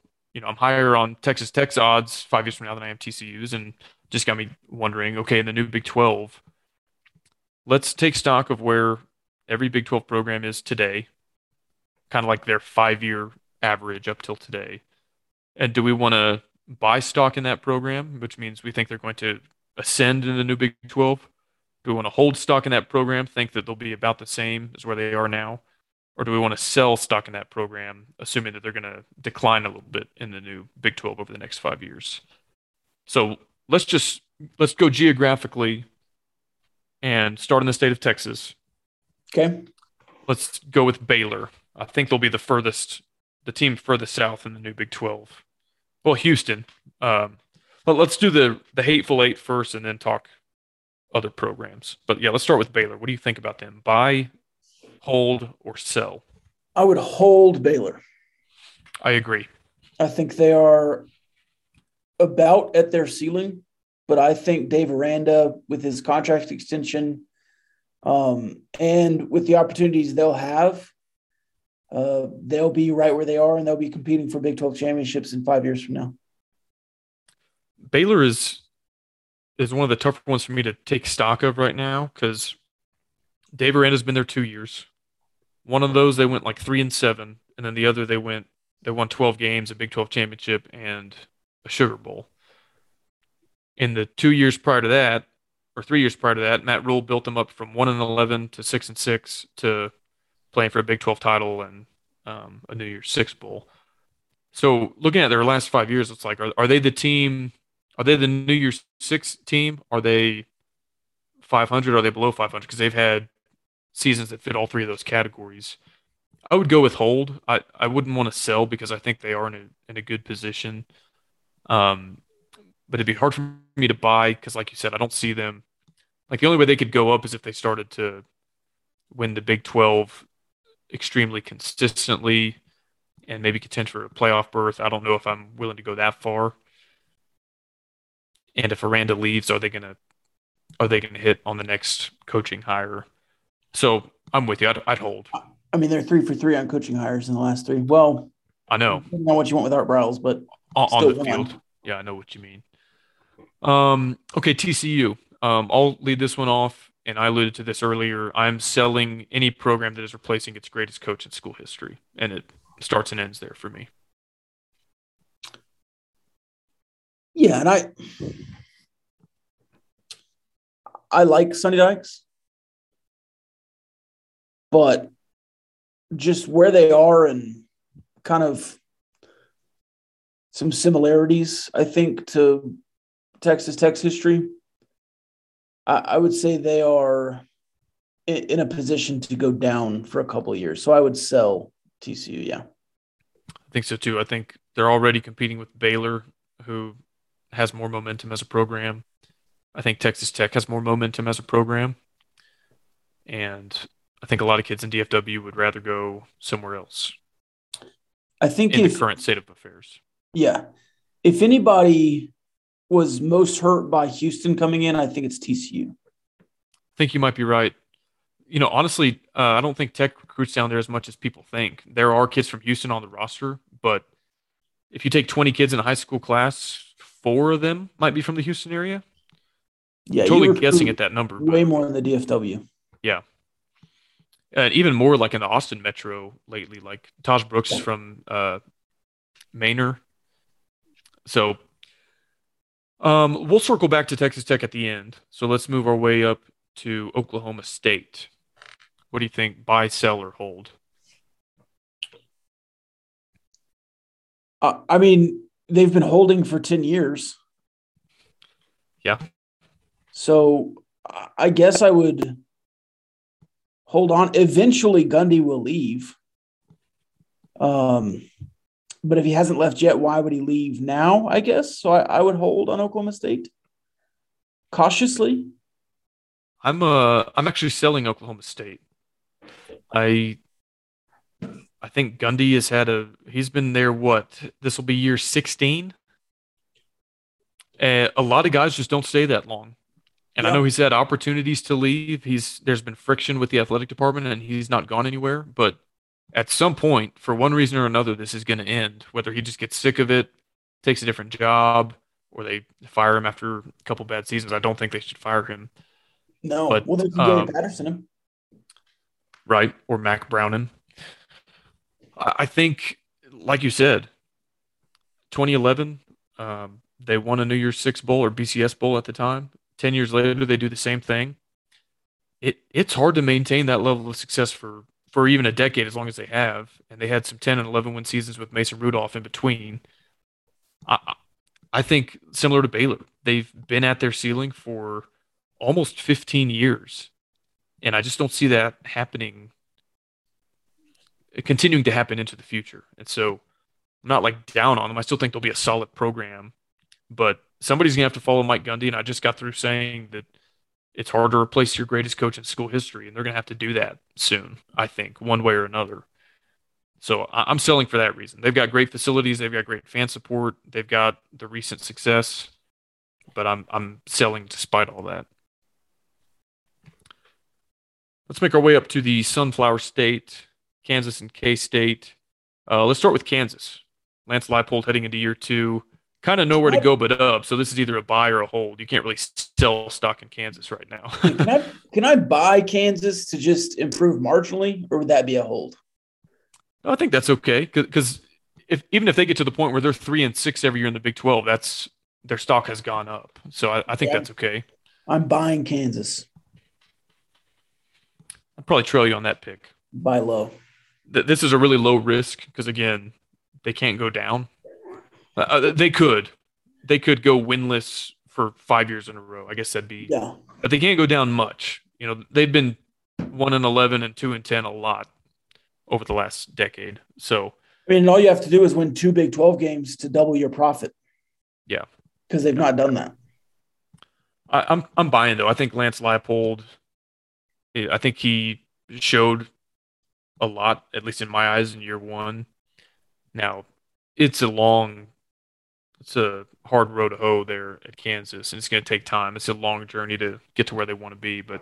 I'm higher on Texas Tech's odds 5 years from now than I am TCU's, and just got me wondering, okay, in the new Big 12, let's take stock of where every Big 12 program is today, kind of like their 5-year average up till today. And do we want to buy stock in that program, which means we think they're going to ascend in the new Big 12? Do we want to hold stock in that program, think that they'll be about the same as where they are now? Or do we want to sell stock in that program, assuming that they're going to decline a little bit in the new Big 12 over the next 5 years? So let's go geographically and start in the state of Texas. Okay. Let's go with Baylor. I think they'll be the team furthest south in the new Big 12. Well, Houston. But let's do the Hateful Eight first and then talk other programs. But, yeah, let's start with Baylor. What do you think about them? Buy, hold, or sell? I would hold Baylor. I agree. I think they are about at their ceiling, but I think Dave Aranda, with his contract extension and with the opportunities they'll have, they'll be right where they are, and they'll be competing for Big 12 championships in 5 years from now. Baylor is one of the tougher ones for me to take stock of right now because Dave Aranda's been there 2 years. One of those, they went like 3-7, and then the other, they won 12 games, a Big 12 championship, and a Sugar Bowl. In the 2 years prior to that, or 3 years prior to that, Matt Rule built them up from 1-11 to 6-6 to playing for a Big 12 title and a New Year's Six Bowl. So looking at their last 5 years, it's like, are they the team? Are they the New Year's Six team? Are they 500? Are they below 500? Because they've had seasons that fit all three of those categories. I would go with hold. I wouldn't want to sell because I think they are in a good position. But it'd be hard for me to buy because, like you said, I don't see them. Like, the only way they could go up is if they started to win the Big 12 extremely consistently and maybe contend for a playoff berth. I don't know if I'm willing to go that far. And if Aranda leaves, are they gonna hit on the next coaching hire? So I'm with you. I'd hold. I mean, they're 3 for 3 on coaching hires in the last three. Well, I know. I don't know what you want with Art Briles, but on the field. Yeah, I know what you mean. Okay, TCU. I'll lead this one off. And I alluded to this earlier, I'm selling any program that is replacing its greatest coach in school history. And it starts and ends there for me. Yeah, and I like Sonny Dykes. But just where they are and kind of some similarities, I think, to Texas Tech's history. I would say they are in a position to go down for a couple of years. So I would sell TCU, yeah. I think so, too. I think they're already competing with Baylor, who has more momentum as a program. I think Texas Tech has more momentum as a program. And I think a lot of kids in DFW would rather go somewhere else. I think in the current state of affairs. Yeah. If anybody was most hurt by Houston coming in, I think it's TCU. I think you might be right. You know, honestly, I don't think Tech recruits down there as much as people think. There are kids from Houston on the roster, but if you take 20 kids in a high school class, 4 of them might be from the Houston area. Yeah, I'm totally guessing at that number. Way more than the DFW. Yeah. And even more like in the Austin metro lately, like Taj Brooks is from Manor. So we'll circle back to Texas Tech at the end. So let's move our way up to Oklahoma State. What do you think? Buy, sell, or hold? I mean, they've been holding for 10 years. Yeah. So I guess I would hold on. Eventually, Gundy will leave. But if he hasn't left yet, why would he leave now, I guess? So I would hold on Oklahoma State cautiously. I'm actually selling Oklahoma State. I think Gundy has had he's been there, what? This will be year 16. A lot of guys just don't stay that long. And yep. I know he's had opportunities to leave. There's been friction with the athletic department, and he's not gone anywhere. But at some point, for one reason or another, this is going to end, whether he just gets sick of it, takes a different job, or they fire him after a couple bad seasons. I don't think they should fire him. No, but, well, they can go to Patterson him. Right, or Mac Brownin. I think, like you said, 2011, they won a New Year's Six Bowl or BCS Bowl at the time. 10 years later, they do the same thing. It's hard to maintain that level of success for even a decade, as long as they have. And they had some 10 and 11 win seasons with Mason Rudolph in between. I think, similar to Baylor, they've been at their ceiling for almost 15 years. And I just don't see that happening, continuing to happen into the future. And so I'm not like down on them. I still think they'll be a solid program, but somebody's going to have to follow Mike Gundy. And I just got through saying that it's hard to replace your greatest coach in school history. And they're going to have to do that soon, I think, one way or another. So I'm selling for that reason. They've got great facilities. They've got great fan support. They've got the recent success, but I'm selling despite all that. Let's make our way up to the Sunflower State, Kansas and K-State. Let's start with Kansas. Lance Leipold heading into year 2. Kind of nowhere to go but up, so this is either a buy or a hold. You can't really sell stock in Kansas right now. Can I buy Kansas to just improve marginally, or would that be a hold? No, I think that's okay, because even if they get to the point where they're 3-6 every year in the Big 12, that's their stock has gone up. So I think that's okay. I'm buying Kansas. I'd probably trail you on that pick. Buy low. This is a really low risk because, again, they can't go down. They could go winless for 5 years in a row. I guess that'd be. Yeah. But they can't go down much. You know, they've been 1-11 and 2-10 a lot over the last decade. So I mean, all you have to do is win 2 Big 12 games to double your profit. Yeah. Because they've not done that. I'm buying though. I think Lance Leipold. I think he showed a lot, at least in my eyes, in year 1. Now it's a hard road to hoe there at Kansas, and it's going to take time. It's a long journey to get to where they want to be, but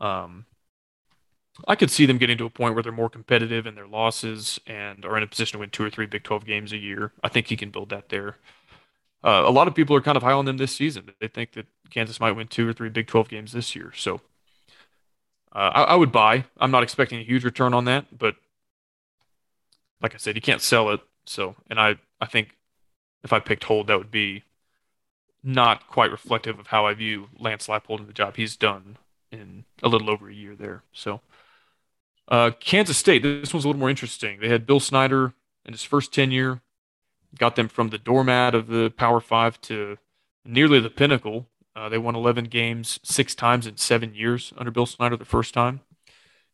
I could see them getting to a point where they're more competitive in their losses and are in a position to win 2 or 3 Big 12 games a year. I think he can build that there. A lot of people are kind of high on them this season. They think that Kansas might win 2 or 3 Big 12 games this year, so I would buy. I'm not expecting a huge return on that, but like I said, you can't sell it. So, and I think if I picked hold, that would be not quite reflective of how I view Lance Leipold and the job he's done in a little over a year there. So, Kansas State, this one's a little more interesting. They had Bill Snyder in his first tenure. got them from the doormat of the Power Five to nearly the pinnacle. They won 11 games 6 times in 7 years under Bill Snyder the first time.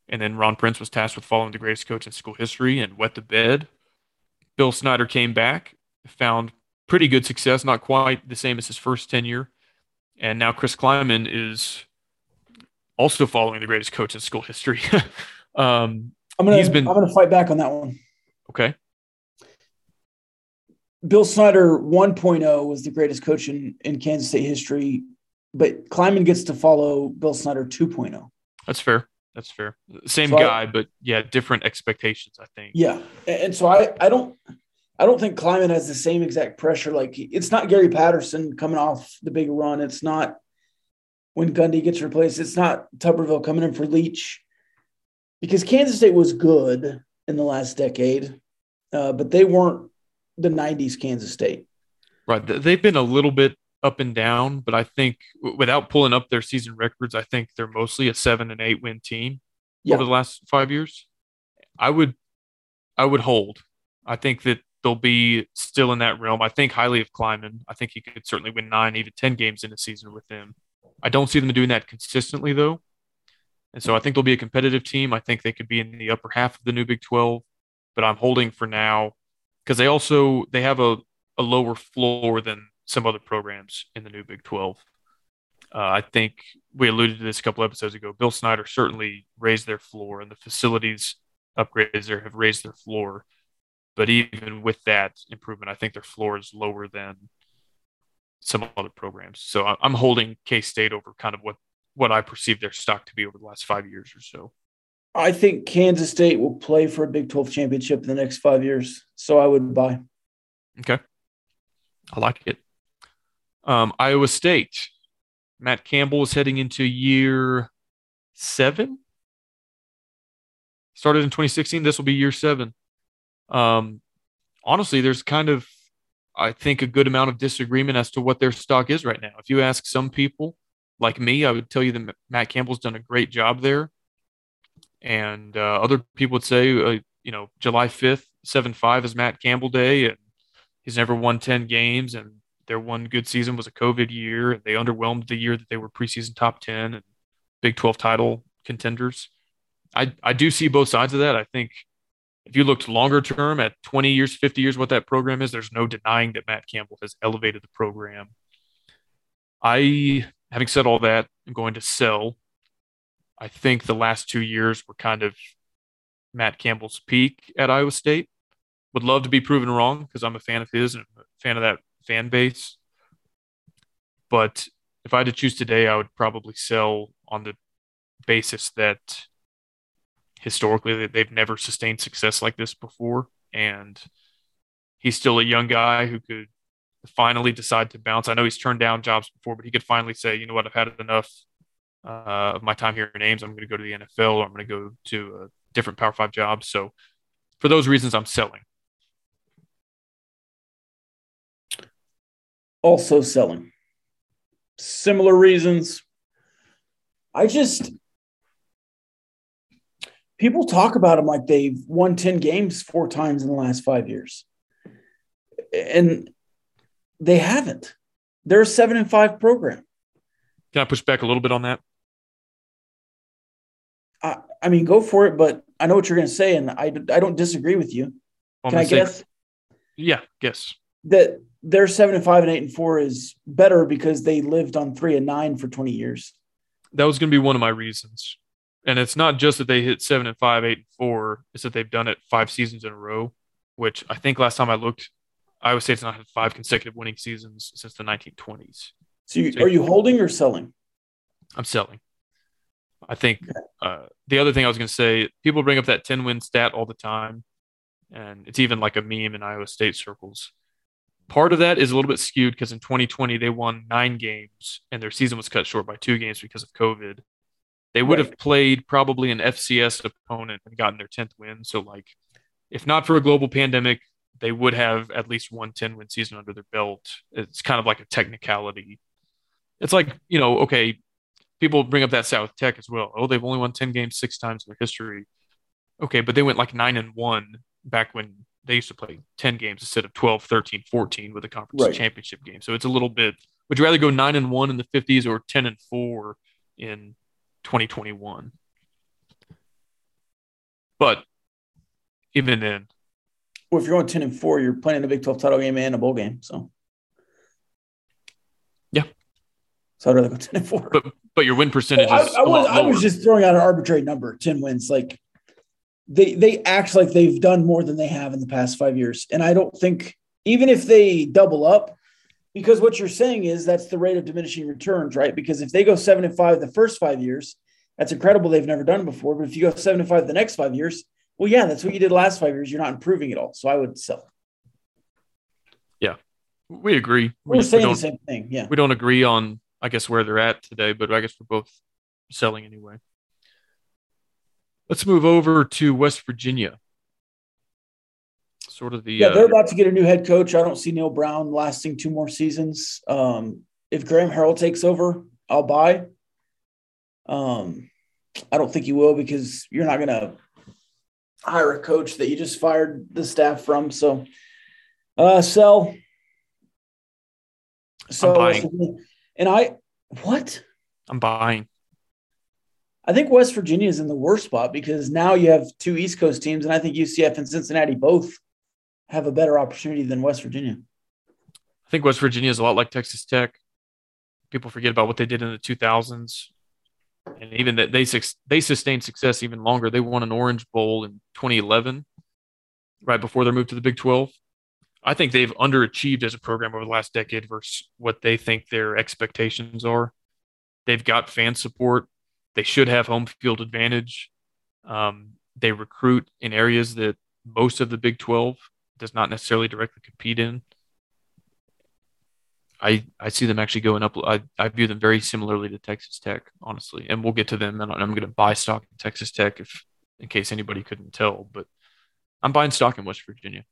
And then Ron Prince was tasked with following the greatest coach in school history and wet the bed. Bill Snyder came back, found pretty good success, not quite the same as his first tenure. And now Chris Kleiman is also following the greatest coach in school history. I'm gonna fight back on that one. Okay. Bill Snyder 1.0 was the greatest coach in Kansas State history, but Kleiman gets to follow Bill Snyder 2.0. That's fair. That's fair. Same guy, but different expectations, I think. Yeah. And so I don't think Kleiman has the same exact pressure. Like, it's not Gary Patterson coming off the big run. It's not when Gundy gets replaced. It's not Tuberville coming in for Leach, because Kansas State was good in the last decade, but they weren't the 90s Kansas State. Right. They've been a little bit up and down, but I think without pulling up their season records, I think they're mostly a 7 and 8 win team over the last 5 years. I would hold. I think that they'll be still in that realm. I think highly of Kleiman. I think he could certainly win 9, even 10 games in a season with them. I don't see them doing that consistently, though. And so I think they'll be a competitive team. I think they could be in the upper half of the new Big 12, but I'm holding for now because they have a lower floor than some other programs in the new Big 12. I think we alluded to this a couple episodes ago. Bill Snyder certainly raised their floor, and the facilities upgrades there have raised their floor. But even with that improvement, I think their floor is lower than some other programs. So I'm holding K-State over kind of what I perceive their stock to be over the last 5 years or so. I think Kansas State will play for a Big 12 championship in the next 5 years, so I would buy. Okay. I like it. Iowa State. Matt Campbell is heading into year 7. Started in 2016. This will be year 7. Honestly, there's kind of, I think, a good amount of disagreement as to what their stock is right now. If you ask some people like me, I would tell you that Matt Campbell's done a great job there. And other people would say, July 5th, 7-5 is Matt Campbell Day, and he's never won 10 games, and their one good season was a COVID year, and they underwhelmed the year that they were preseason top 10 and Big 12 title contenders. I do see both sides of that. I think if you looked longer term at 20 years, 50 years, what that program is, there's no denying that Matt Campbell has elevated the program. Having said all that, I'm going to sell. I think the last 2 years were kind of Matt Campbell's peak at Iowa State. Would love to be proven wrong because I'm a fan of his and a fan of that fan base. But if I had to choose today, I would probably sell on the basis that historically they've never sustained success like this before, and he's still a young guy who could finally decide to bounce. I know he's turned down jobs before, but he could finally say, you know what, I've had enough of my time here in Ames. I'm going to go to the NFL, or I'm going to go to a different Power 5 job. So for those reasons, I'm selling. Also selling. Similar reasons. People talk about them like they've won 10 games 4 times in the last 5 years. And they haven't. They're a 7-5 program. Can I push back a little bit on that? I mean, go for it, but I know what you're going to say, and I don't disagree with you. Can I guess? Yeah, guess. That their 7-5 and 8-4 is better because they lived on 3-9 for 20 years. That was going to be one of my reasons. And it's not just that they hit 7-5, 8-4. It's that they've done it 5 seasons in a row, which I think last time I looked, Iowa State's not had 5 consecutive winning seasons since the 1920s. So are you holding or selling? I'm selling. I think the other thing I was going to say, people bring up that 10-win stat all the time, and it's even like a meme in Iowa State circles. Part of that is a little bit skewed because in 2020 they won 9 games, and their season was cut short by 2 games because of COVID. They would have played probably an FCS opponent and gotten their 10th win. So, like, if not for a global pandemic, they would have at least one 10-win season under their belt. It's kind of like a technicality. It's like, okay, people bring up that South Tech as well. Oh, they've only won 10 games 6 times in their history. Okay, but they went like 9-1 back when they used to play 10 games instead of 12, 13, 14 with a conference championship game. So it's a little bit, would you rather go 9-1 in the 50s or 10-4 in 2021? But even then. Well, if you're going 10-4, you're playing in a Big 12 title game and a bowl game. So. Yeah. So I'd rather go 10-4. But your win percentage is I was just throwing out an arbitrary number, 10 wins. Like they act like they've done more than they have in the past 5 years. And I don't think, even if they double up, because what you're saying is that's the rate of diminishing returns, right? Because if they go 7-5 the first 5 years, that's incredible. They've never done it before. But if you go 7-5 the next 5 years, well, yeah, that's what you did last 5 years. You're not improving at all. So I would sell. Yeah, we agree. We're saying the same thing. Yeah, we don't agree on, I guess, where they're at today, but I guess we're both selling anyway. Let's move over to West Virginia. Sort of the they're about to get a new head coach. I don't see Neil Brown lasting two more seasons. If Graham Harrell takes over, I'll buy. I don't think he will, because you're not going to hire a coach that you just fired the staff from. So, I'm buying. And I'm buying. I think West Virginia is in the worst spot, because now you have two East Coast teams, and I think UCF and Cincinnati both have a better opportunity than West Virginia. I think West Virginia is a lot like Texas Tech. People forget about what they did in the 2000s. And even that they sustained success even longer. They won an Orange Bowl in 2011, right before their move to the Big 12. I think they've underachieved as a program over the last decade versus what they think their expectations are. They've got fan support. They should have home field advantage. They recruit in areas that most of the Big 12 does not necessarily directly compete in. I see them actually going up. I view them very similarly to Texas Tech, honestly, and we'll get to them. And I'm going to buy stock in Texas Tech in case anybody couldn't tell, but I'm buying stock in West Virginia.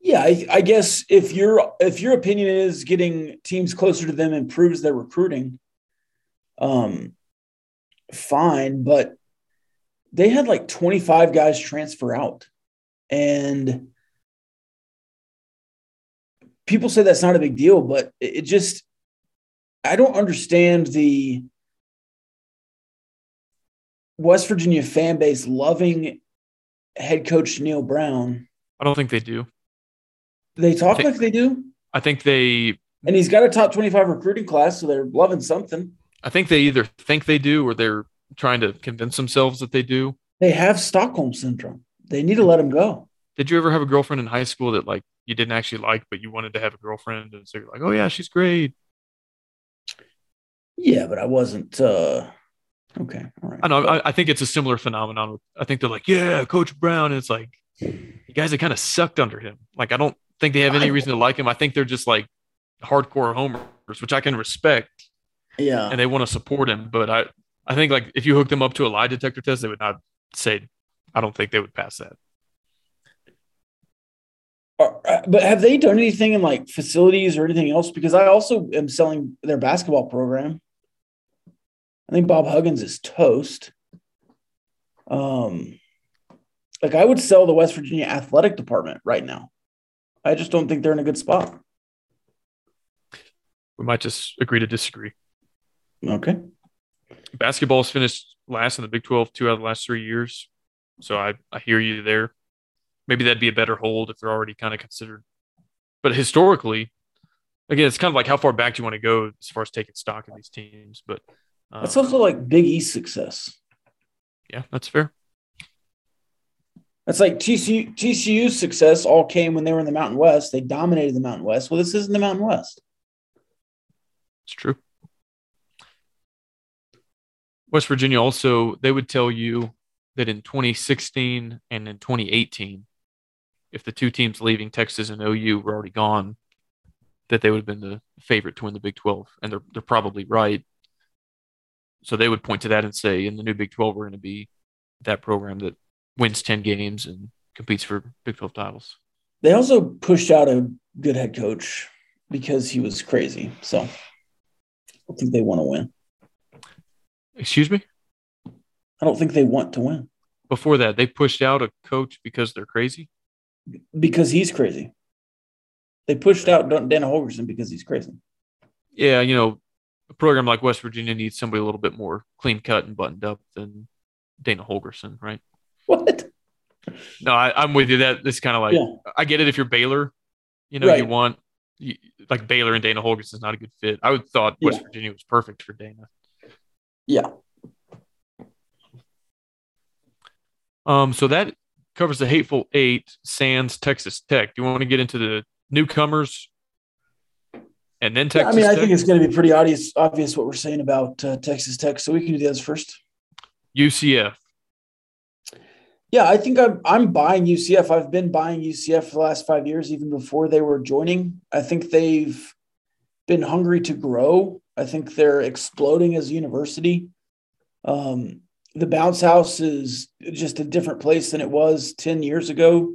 Yeah, I guess if your opinion is getting teams closer to them improves their recruiting, fine. But they had like 25 guys transfer out, and people say that's not a big deal, but it just – I don't understand the West Virginia fan base loving head coach Neil Brown. I don't think they do. They talk like they do. I think they – and he's got a top 25 recruiting class, so they're loving something. I think they either think they do or they're trying to convince themselves that they do. They have Stockholm Syndrome. They need to let him go. Did you ever have a girlfriend in high school that, like, you didn't actually like, but you wanted to have a girlfriend, and so you're like, oh yeah, she's great? Yeah, but I wasn't okay. All right. I know. I think it's a similar phenomenon. I think they're like, yeah, Coach Brown. And it's like, you guys have kind of sucked under him. Like, I don't think they have any reason to like him. I think they're just like hardcore homers, which I can respect. Yeah. And they want to support him, but I think, like, if you hooked them up to a lie detector test, they would not say. I don't think they would pass that. But have they done anything in, like, facilities or anything else? Because I also am selling their basketball program. I think Bob Huggins is toast. Like, I would sell the West Virginia athletic department right now. I just don't think they're in a good spot. We might just agree to disagree. Okay. Basketball's finished last in the Big 12 2 out of the last 3 years. So I hear you there. Maybe that'd be a better hold if they're already kind of considered. But historically, again, it's kind of like how far back do you want to go as far as taking stock in these teams. But that's also like Big East success. Yeah, that's fair. That's like TCU's success all came when they were in the Mountain West. They dominated the Mountain West. Well, this isn't the Mountain West. It's true. West Virginia also, they would tell you that in 2016 and in 2018, if the two teams leaving, Texas and OU, were already gone, that they would have been the favorite to win the Big 12. And they're probably right. So they would point to that and say, in the new Big 12, we're going to be that program that wins 10 games and competes for Big 12 titles. They also pushed out a good head coach because he was crazy. So I think they want to win. Excuse me? I don't think they want to win. before that, they pushed out a coach because they're crazy? Because he's crazy. They pushed out Dan Holgerson because he's crazy. Yeah, you know, a program like West Virginia needs somebody a little bit more clean-cut and buttoned up than Dana Holgerson, right? What? No, I'm with you. That's kind of like, yeah. I get it if you're Baylor. You know, right. you want Baylor and Dana Holgerson's not a good fit. I would have thought West Virginia was perfect for Dana. Yeah. So that covers the Hateful Eight, sans Texas Tech. Do you want to get into the newcomers and then Texas Tech? I think it's going to be pretty obvious what we're saying about Texas Tech, so we can do those first. UCF. Yeah, I think I'm buying UCF. I've been buying UCF for the last 5 years, even before they were joining. I think they've been hungry to grow. I think they're exploding as a university. The bounce house is just a different place than it was 10 years ago.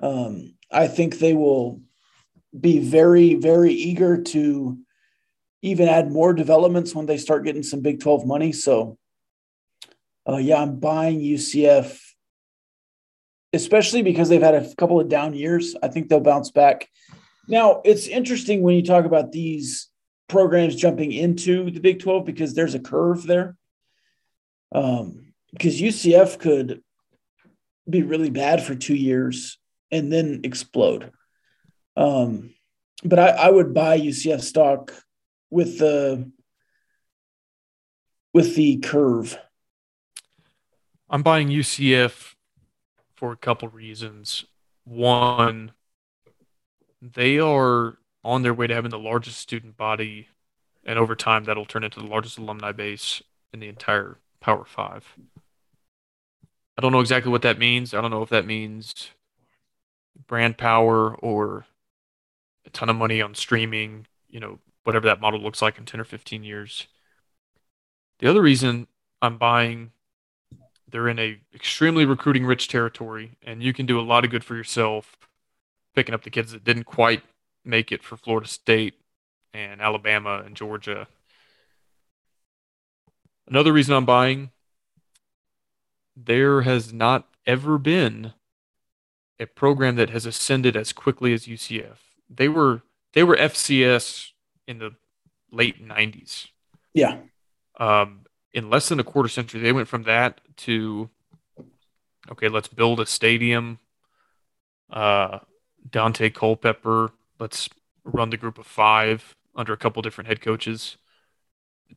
I think they will be very, very eager to even add more developments when they start getting some Big 12 money. So, I'm buying UCF, especially because they've had a couple of down years. I think they'll bounce back. Now, it's interesting when you talk about these programs jumping into the Big 12 because there's a curve there. Because UCF could be really bad for 2 years and then explode. But I would buy UCF stock with the curve. I'm buying UCF for a couple reasons. One, they are on their way to having the largest student body, and over time that'll turn into the largest alumni base in the entire Power Five. I don't know exactly what that means. I don't know if that means brand power or a ton of money on streaming, you know, whatever that model looks like in 10 or 15 years. The other reason I'm buying, they're in a extremely recruiting rich territory, and you can do a lot of good for yourself picking up the kids that didn't quite make it for Florida State and Alabama and Georgia. Another reason I'm buying, there has not ever been a program that has ascended as quickly as UCF. They were FCS in the late 90s. Yeah. In less than a quarter century, they went from that to, okay, let's build a stadium, Dante Culpepper, let's run the group of five under a couple different head coaches,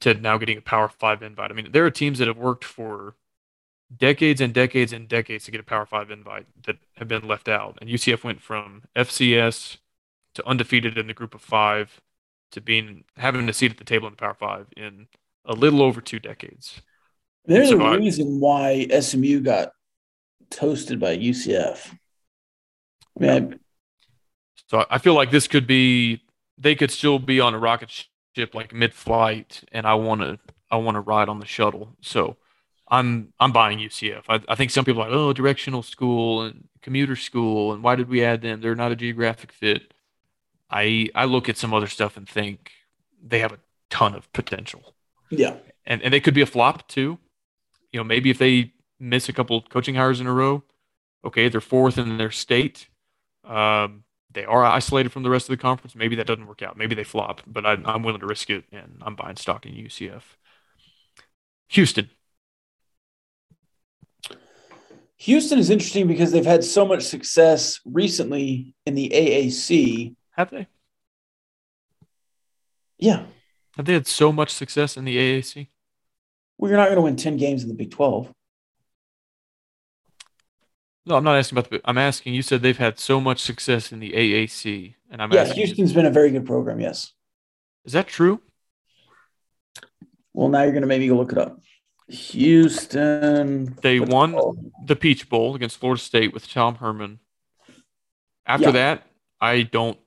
to now getting a Power 5 invite. I mean, there are teams that have worked for decades and decades and decades to get a Power 5 invite that have been left out. And UCF went from FCS to undefeated in the group of five to having a seat at the table in the Power 5 in a little over 2 decades. There's a reason why SMU got toasted by UCF. Man. So I feel like this could be – they could still be on a rocket ship like mid-flight, and I want to ride on the shuttle. So – I'm buying UCF. I think some people are like, oh, directional school and commuter school, and why did we add them? They're not a geographic fit. I look at some other stuff and think they have a ton of potential. Yeah. And they could be a flop too. You know, maybe if they miss a couple coaching hires in a row, okay, they're fourth in their state. They are isolated from the rest of the conference. Maybe that doesn't work out. Maybe they flop, but I'm willing to risk it, and I'm buying stock in UCF. Houston. Houston is interesting because they've had so much success recently in the AAC. Have they? Yeah. Have they had so much success in the AAC? Well, you're not going to win 10 games in the Big 12. No, I'm not asking about the – I'm asking, you said they've had so much success in the AAC. And I'm asking, Houston's been a very good program, yes. Is that true? Well, now you're going to maybe go look it up. Houston. They won the Peach Bowl against Florida State with Tom Herman. After that, I don't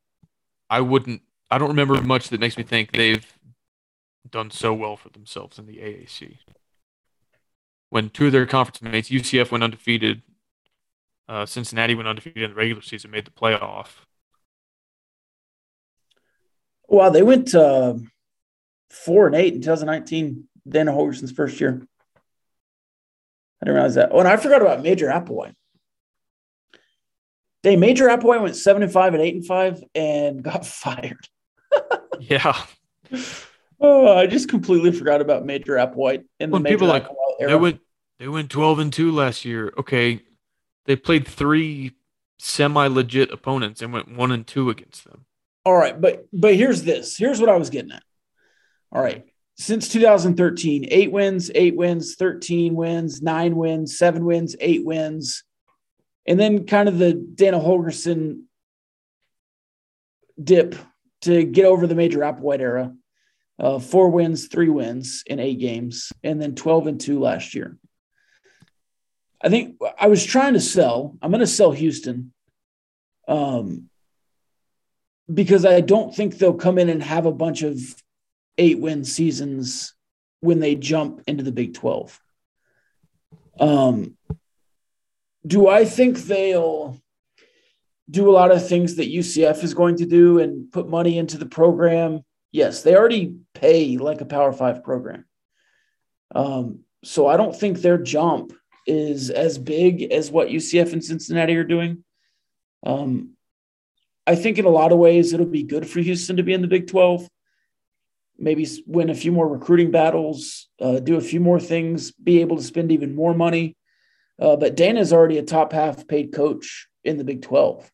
remember much that makes me think they've done so well for themselves in the AAC. When two of their conference mates, UCF went undefeated, Cincinnati went undefeated in the regular season, made the playoff. Wow, they went 4-8 in 2019, Dana Holgerson's first year. I didn't realize that. Oh, and I forgot about Major Applewhite. Dang, Major Applewhite went 7-5 and 8-5 and got fired. Yeah. Oh, I just completely forgot about Major Applewhite. And when people like era. They went 12-2 last year. Okay, they played three semi-legit opponents and went 1-2 against them. All right, but here's this. Here's what I was getting at. All right, since 2013, 8 wins, 13 wins, 9 wins, 7 wins, 8 wins, and then kind of the Dana Holgerson dip to get over the Major Applewhite era. 4 wins, 3 wins in 8 games, and then 12-2 last year. I think I was trying to sell. I'm going to sell Houston because I don't think they'll come in and have a bunch of 8-win seasons when they jump into the Big 12. Do I think they'll do a lot of things that UCF is going to do and put money into the program? Yes, they already pay like a Power 5 program. So I don't think their jump is as big as what UCF and Cincinnati are doing. I think in a lot of ways it'll be good for Houston to be in the Big 12, maybe win a few more recruiting battles, do a few more things, be able to spend even more money. But Dana's already a top half paid coach in the Big 12.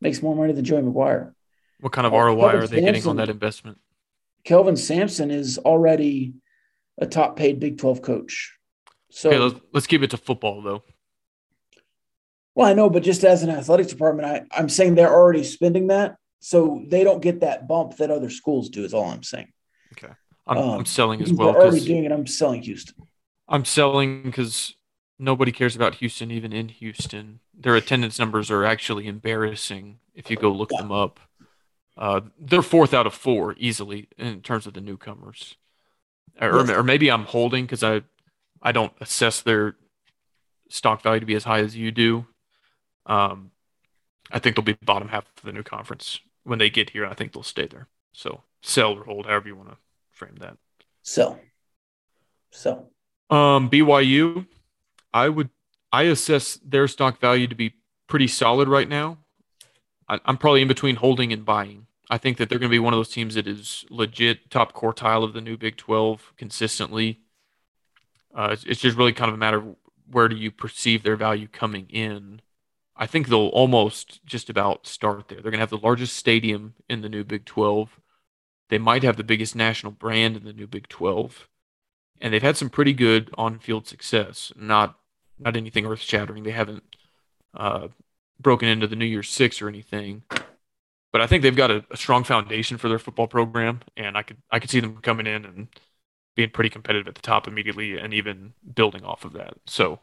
Makes more money than Joey McGuire. What kind of ROI are they getting on that investment? Kelvin Sampson is already a top-paid Big 12 coach. So okay, let's keep it to football, though. Well, I know, but just as an athletics department, I'm saying they're already spending that, so they don't get that bump that other schools do is all I'm saying. Okay. I'm selling as well. They're already doing it. I'm selling Houston. I'm selling because nobody cares about Houston, even in Houston. Their attendance numbers are actually embarrassing if you go look them up. They're 4th out of 4 easily in terms of the newcomers, or maybe I'm holding because I don't assess their stock value to be as high as you do. I think they'll be bottom half of the new conference when they get here. I think they'll stay there. So sell or hold, however you want to frame that. So. BYU, I assess their stock value to be pretty solid right now. I'm probably in between holding and buying. I think that they're going to be one of those teams that is legit top quartile of the new Big 12 consistently. It's just really kind of a matter of where do you perceive their value coming in. I think they'll almost just about start there. They're going to have the largest stadium in the new Big 12. They might have the biggest national brand in the new Big 12. And they've had some pretty good on-field success. Not anything earth-shattering. They haven't broken into the New Year's Six or anything. But I think they've got a strong foundation for their football program, and I could see them coming in and being pretty competitive at the top immediately and even building off of that. So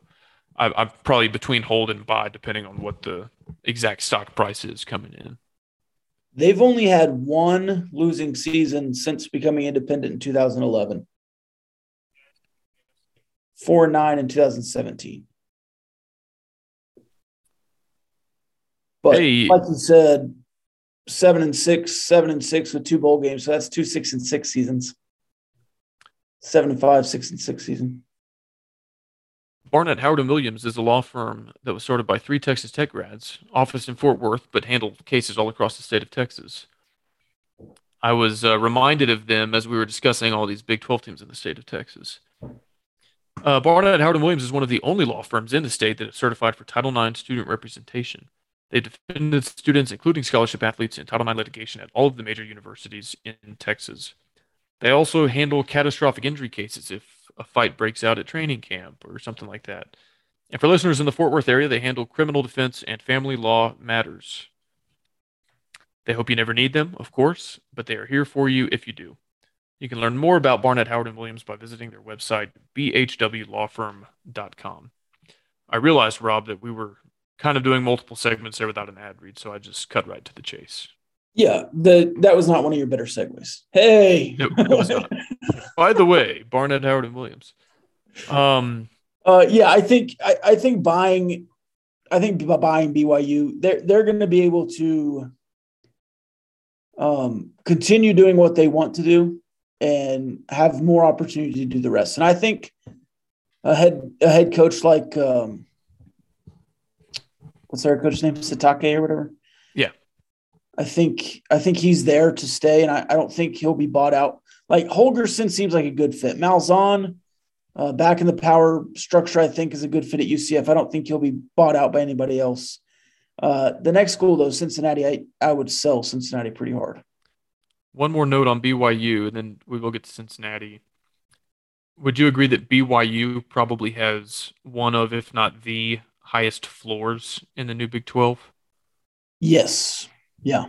I'm probably between hold and buy depending on what the exact stock price is coming in. They've only had one losing season since becoming independent in 2011. 4-9 in 2017. But like you said, 7-6 with 2 bowl games. So that's 2 6-6 seasons. 7-5, 6-6 season. Barnett, Howard & Williams is a law firm that was started by 3 Texas Tech grads, office in Fort Worth, but handled cases all across the state of Texas. I was reminded of them as we were discussing all these Big 12 teams in the state of Texas. Barnett, Howard & Williams is one of the only law firms in the state that is certified for Title IX student representation. They defended students, including scholarship athletes, in Title IX litigation at all of the major universities in Texas. They also handle catastrophic injury cases if a fight breaks out at training camp or something like that. And for listeners in the Fort Worth area, they handle criminal defense and family law matters. They hope you never need them, of course, but they are here for you if you do. You can learn more about Barnett, Howard & Williams by visiting their website, bhwlawfirm.com. I realized, Rob, that we were kind of doing multiple segments there without an ad read, so I just cut right to the chase. Yeah, that was not one of your better segues. Hey! No, it was not. By the way, Barnett, Howard, and Williams. I think buying BYU, they're going to be able to continue doing what they want to do and have more opportunity to do the rest. And I think a head coach like what's their coach's name, Satake or whatever. Yeah, I think he's there to stay, and I don't think he'll be bought out. Like Holgerson seems like a good fit. Malzahn, back in the power structure, I think is a good fit at UCF. I don't think he'll be bought out by anybody else. The next school, though, Cincinnati, I would sell Cincinnati pretty hard. One more note on BYU, and then we will get to Cincinnati. Would you agree that BYU probably has one of, if not the highest floors in the new Big 12? Yes. Yeah.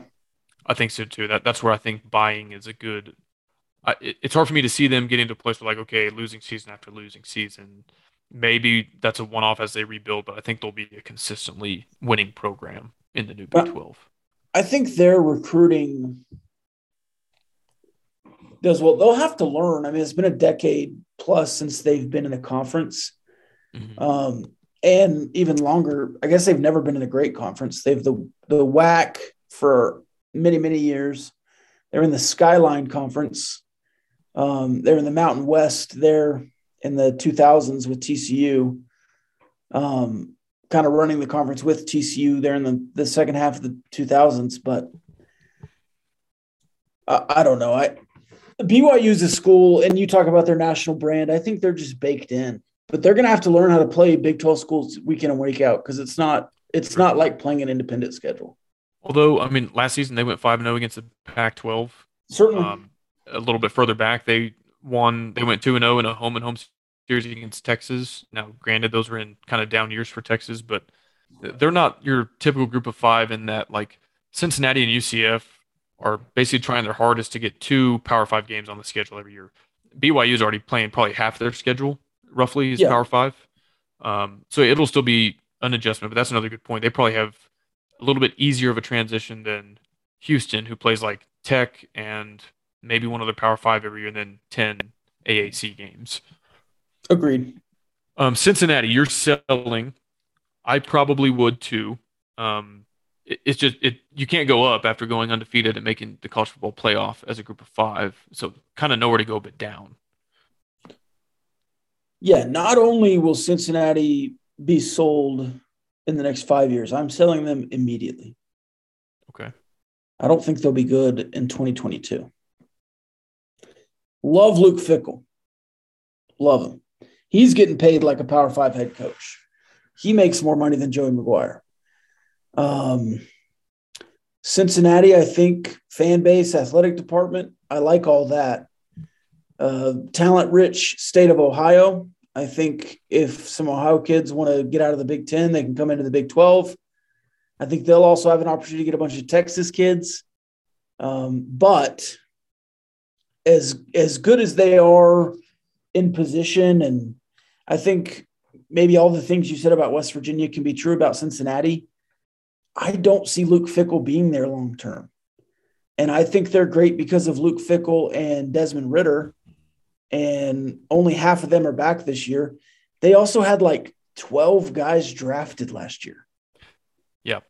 I think so, too. That's where I think buying is a good – it's hard for me to see them getting to a place where, like, okay, losing season after losing season. Maybe that's a one-off as they rebuild, but I think they'll be a consistently winning program in the new Big 12. I think their recruiting does well. They'll have to learn. I mean, it's been a decade plus since they've been in a conference, mm-hmm. And even longer. I guess they've never been in a great conference. They've the WAC for many, many years. They're in the Skyline Conference. They're in the Mountain West. They're in the 2000s with TCU, kind of running the conference with TCU. They're in the second half of the 2000s, but I don't know. BYU's a school, and you talk about their national brand. I think they're just baked in, but they're going to have to learn how to play Big 12 schools week in and week out because it's not like playing an independent schedule. Although, I mean, last season they went 5-0 against the Pac-12. Certainly. A little bit further back, they went 2-0 in a home-and-home series against Texas. Now, granted, those were in kind of down years for Texas, but they're not your typical group of five in that, like, Cincinnati and UCF are basically trying their hardest to get two Power 5 games on the schedule every year. BYU is already playing probably half their schedule, roughly, is Power 5. So it'll still be an adjustment, but that's another good point. They probably have a little bit easier of a transition than Houston, who plays, like, Tech and – maybe one other Power 5 every year, and then 10 AAC games. Agreed. Cincinnati, you're selling. I probably would too. It's just you can't go up after going undefeated and making the college football playoff as a group of five, so kind of nowhere to go but down. Yeah, not only will Cincinnati be sold in the next 5 years, I'm selling them immediately. Okay. I don't think they'll be good in 2022. Love Luke Fickell. Love him. He's getting paid like a Power 5 head coach. He makes more money than Joey McGuire. Cincinnati, I think, fan base, athletic department, I like all that. Talent-rich state of Ohio. I think if some Ohio kids want to get out of the Big 10, they can come into the Big 12. I think they'll also have an opportunity to get a bunch of Texas kids. But as good as they are in position, and I think maybe all the things you said about West Virginia can be true about Cincinnati, I don't see Luke Fickell being there long term. And I think they're great because of Luke Fickell and Desmond Ritter, and only half of them are back this year. They also had like 12 guys drafted last year. Yeah.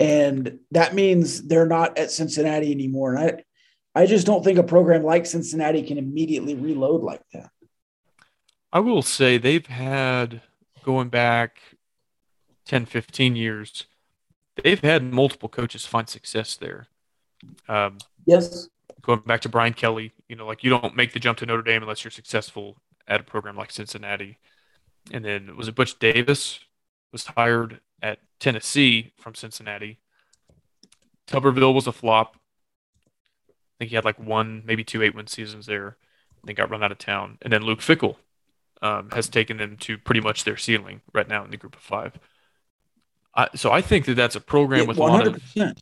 And that means they're not at Cincinnati anymore. And I just don't think a program like Cincinnati can immediately reload like that. I will say they've had, going back 10, 15 years, they've had multiple coaches find success there. Yes. Going back to Brian Kelly, like you don't make the jump to Notre Dame unless you're successful at a program like Cincinnati. And then was it Butch Davis was hired at Tennessee from Cincinnati. Tuberville was a flop. I think he had like one, maybe two 8-win seasons there. They got run out of town. And then Luke Fickell has taken them to pretty much their ceiling right now in the group of five. So I think that's a program with 100%.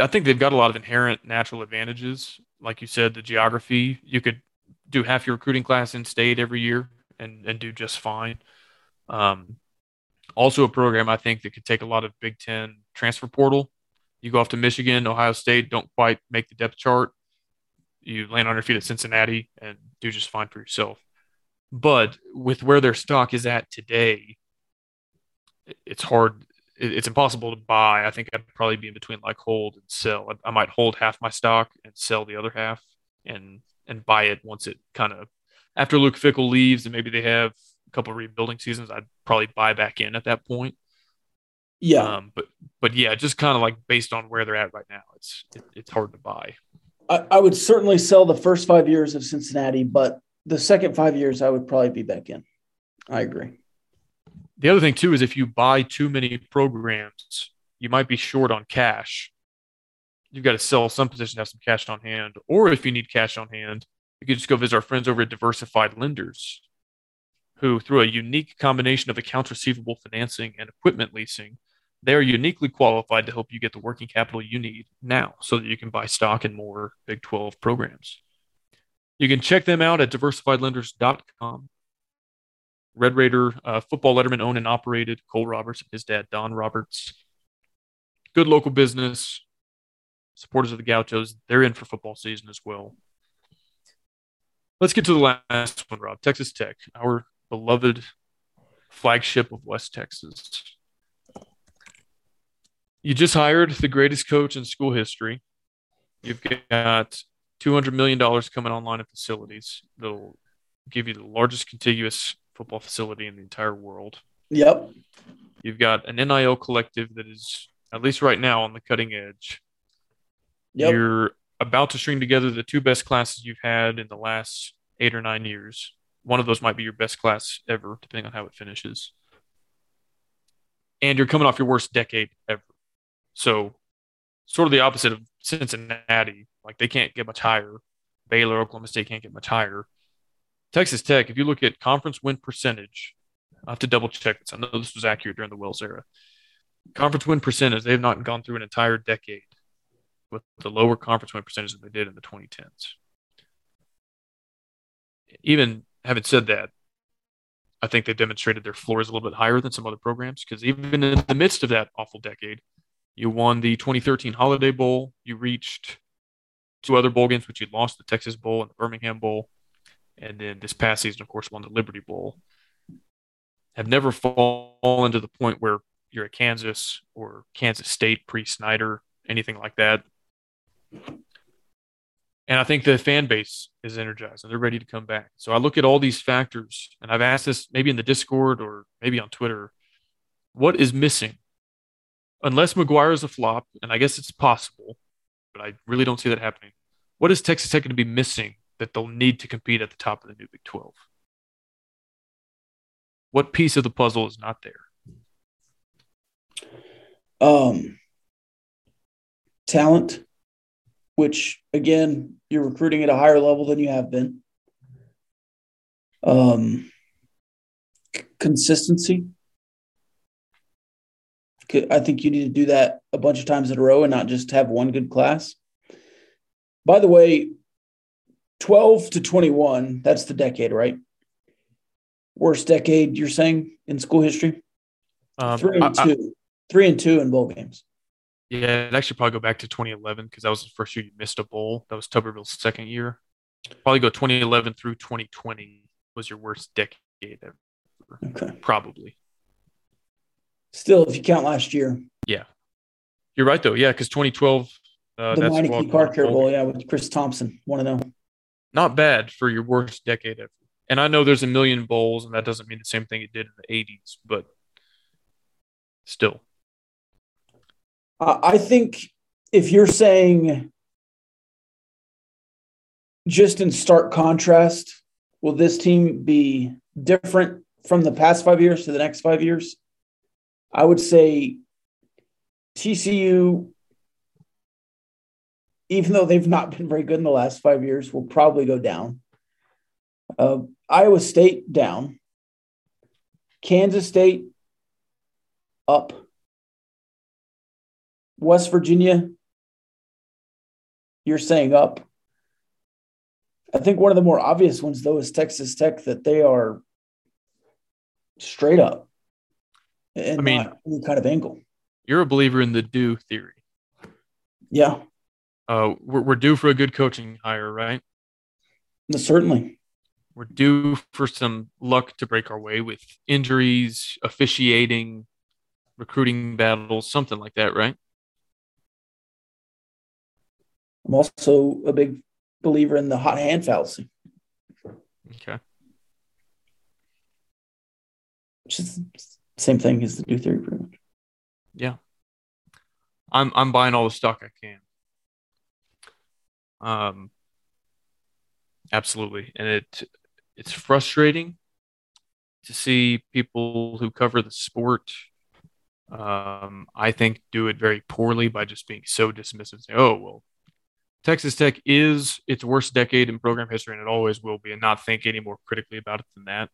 I think they've got a lot of inherent natural advantages. Like you said, the geography, you could do half your recruiting class in state every year and do just fine. Also a program I think that could take a lot of Big Ten transfer portal. You go off to Michigan, Ohio State, don't quite make the depth chart. You land on your feet at Cincinnati and do just fine for yourself. But with where their stock is at today, it's hard. It's impossible to buy. I think I'd probably be in between like hold and sell. I might hold half my stock and sell the other half and buy it once it kind of – after Luke Fickell leaves and maybe they have a couple of rebuilding seasons, I'd probably buy back in at that point. Yeah. But yeah, just kind of like based on where they're at right now, it's hard to buy. I would certainly sell the first 5 years of Cincinnati, but the second 5 years, I would probably be back in. I agree. The other thing too, is if you buy too many programs, you might be short on cash. You've got to sell some position to have some cash on hand, or if you need cash on hand, you could just go visit our friends over at Diversified Lenders, who through a unique combination of accounts receivable financing and equipment leasing, they're uniquely qualified to help you get the working capital you need now so that you can buy stock in more Big 12 programs. You can check them out at diversifiedlenders.com. Red Raider football letterman owned and operated, Cole Roberts and his dad, Don Roberts. Good local business, supporters of the Gauchos. They're in for football season as well. Let's get to the last one, Rob. Texas Tech, our beloved flagship of West Texas. You just hired the greatest coach in school history. You've got $200 million coming online in facilities that'll give you the largest contiguous football facility in the entire world. Yep. You've got an NIL collective that is, at least right now, on the cutting edge. Yep. You're about to string together the two best classes you've had in the last 8 or 9 years. One of those might be your best class ever, depending on how it finishes. And you're coming off your worst decade ever. So sort of the opposite of Cincinnati. Like, they can't get much higher. Baylor, Oklahoma State can't get much higher. Texas Tech, if you look at conference win percentage, I have to double check this. I know this was accurate during the Wells era. Conference win percentage, they have not gone through an entire decade with the lower conference win percentage than they did in the 2010s. Even having said that, I think they demonstrated their floor is a little bit higher than some other programs, because even in the midst of that awful decade, you won the 2013 Holiday Bowl. You reached two other bowl games, which you lost the Texas Bowl and the Birmingham Bowl. And then this past season, of course, won the Liberty Bowl. Have never fallen to the point where you're at Kansas or Kansas State pre-Snyder, anything like that. And I think the fan base is energized and they're ready to come back. So I look at all these factors, and I've asked this maybe in the Discord or maybe on Twitter, what is missing? Unless McGuire is a flop, and I guess it's possible, but I really don't see that happening. What is Texas Tech going to be missing that they'll need to compete at the top of the new Big 12? What piece of the puzzle is not there? Talent, which, again, you're recruiting at a higher level than you have been. Consistency. I think you need to do that a bunch of times in a row and not just have one good class. By the way, 12 to 21, that's the decade, right? Worst decade, you're saying, in school history? 3-2 in bowl games. Yeah, I'd actually probably go back to 2011, because that was the first year you missed a bowl. That was Tuberville's second year. Probably go 2011 through 2020 was your worst decade ever. Okay. Probably. Still, if you count last year. Yeah. You're right, though. Yeah, because 2012. The Meineke Car Care Bowl, yeah, with Chris Thompson, 1-0. Not bad for your worst decade ever. And I know there's a million bowls, and that doesn't mean the same thing it did in the 80s, but still. I think if you're saying, just in stark contrast, will this team be different from the past 5 years to the next 5 years? I would say TCU, even though they've not been very good in the last 5 years, will probably go down. Iowa State down. Kansas State up. West Virginia, you're saying up. I think one of the more obvious ones, though, is Texas Tech, that they are straight up. And I mean, not any kind of angle. You're a believer in the due theory. Yeah. We're due for a good coaching hire, right? Certainly. We're due for some luck to break our way with injuries, officiating, recruiting battles, something like that, right? I'm also a big believer in the hot hand fallacy. Okay. which is the same thing as the do theory pretty much. Yeah. I'm buying all the stock I can. Absolutely. And it's frustrating to see people who cover the sport, I think, do it very poorly by just being so dismissive and say, oh, well, Texas Tech is its worst decade in program history, and it always will be, and not think any more critically about it than that.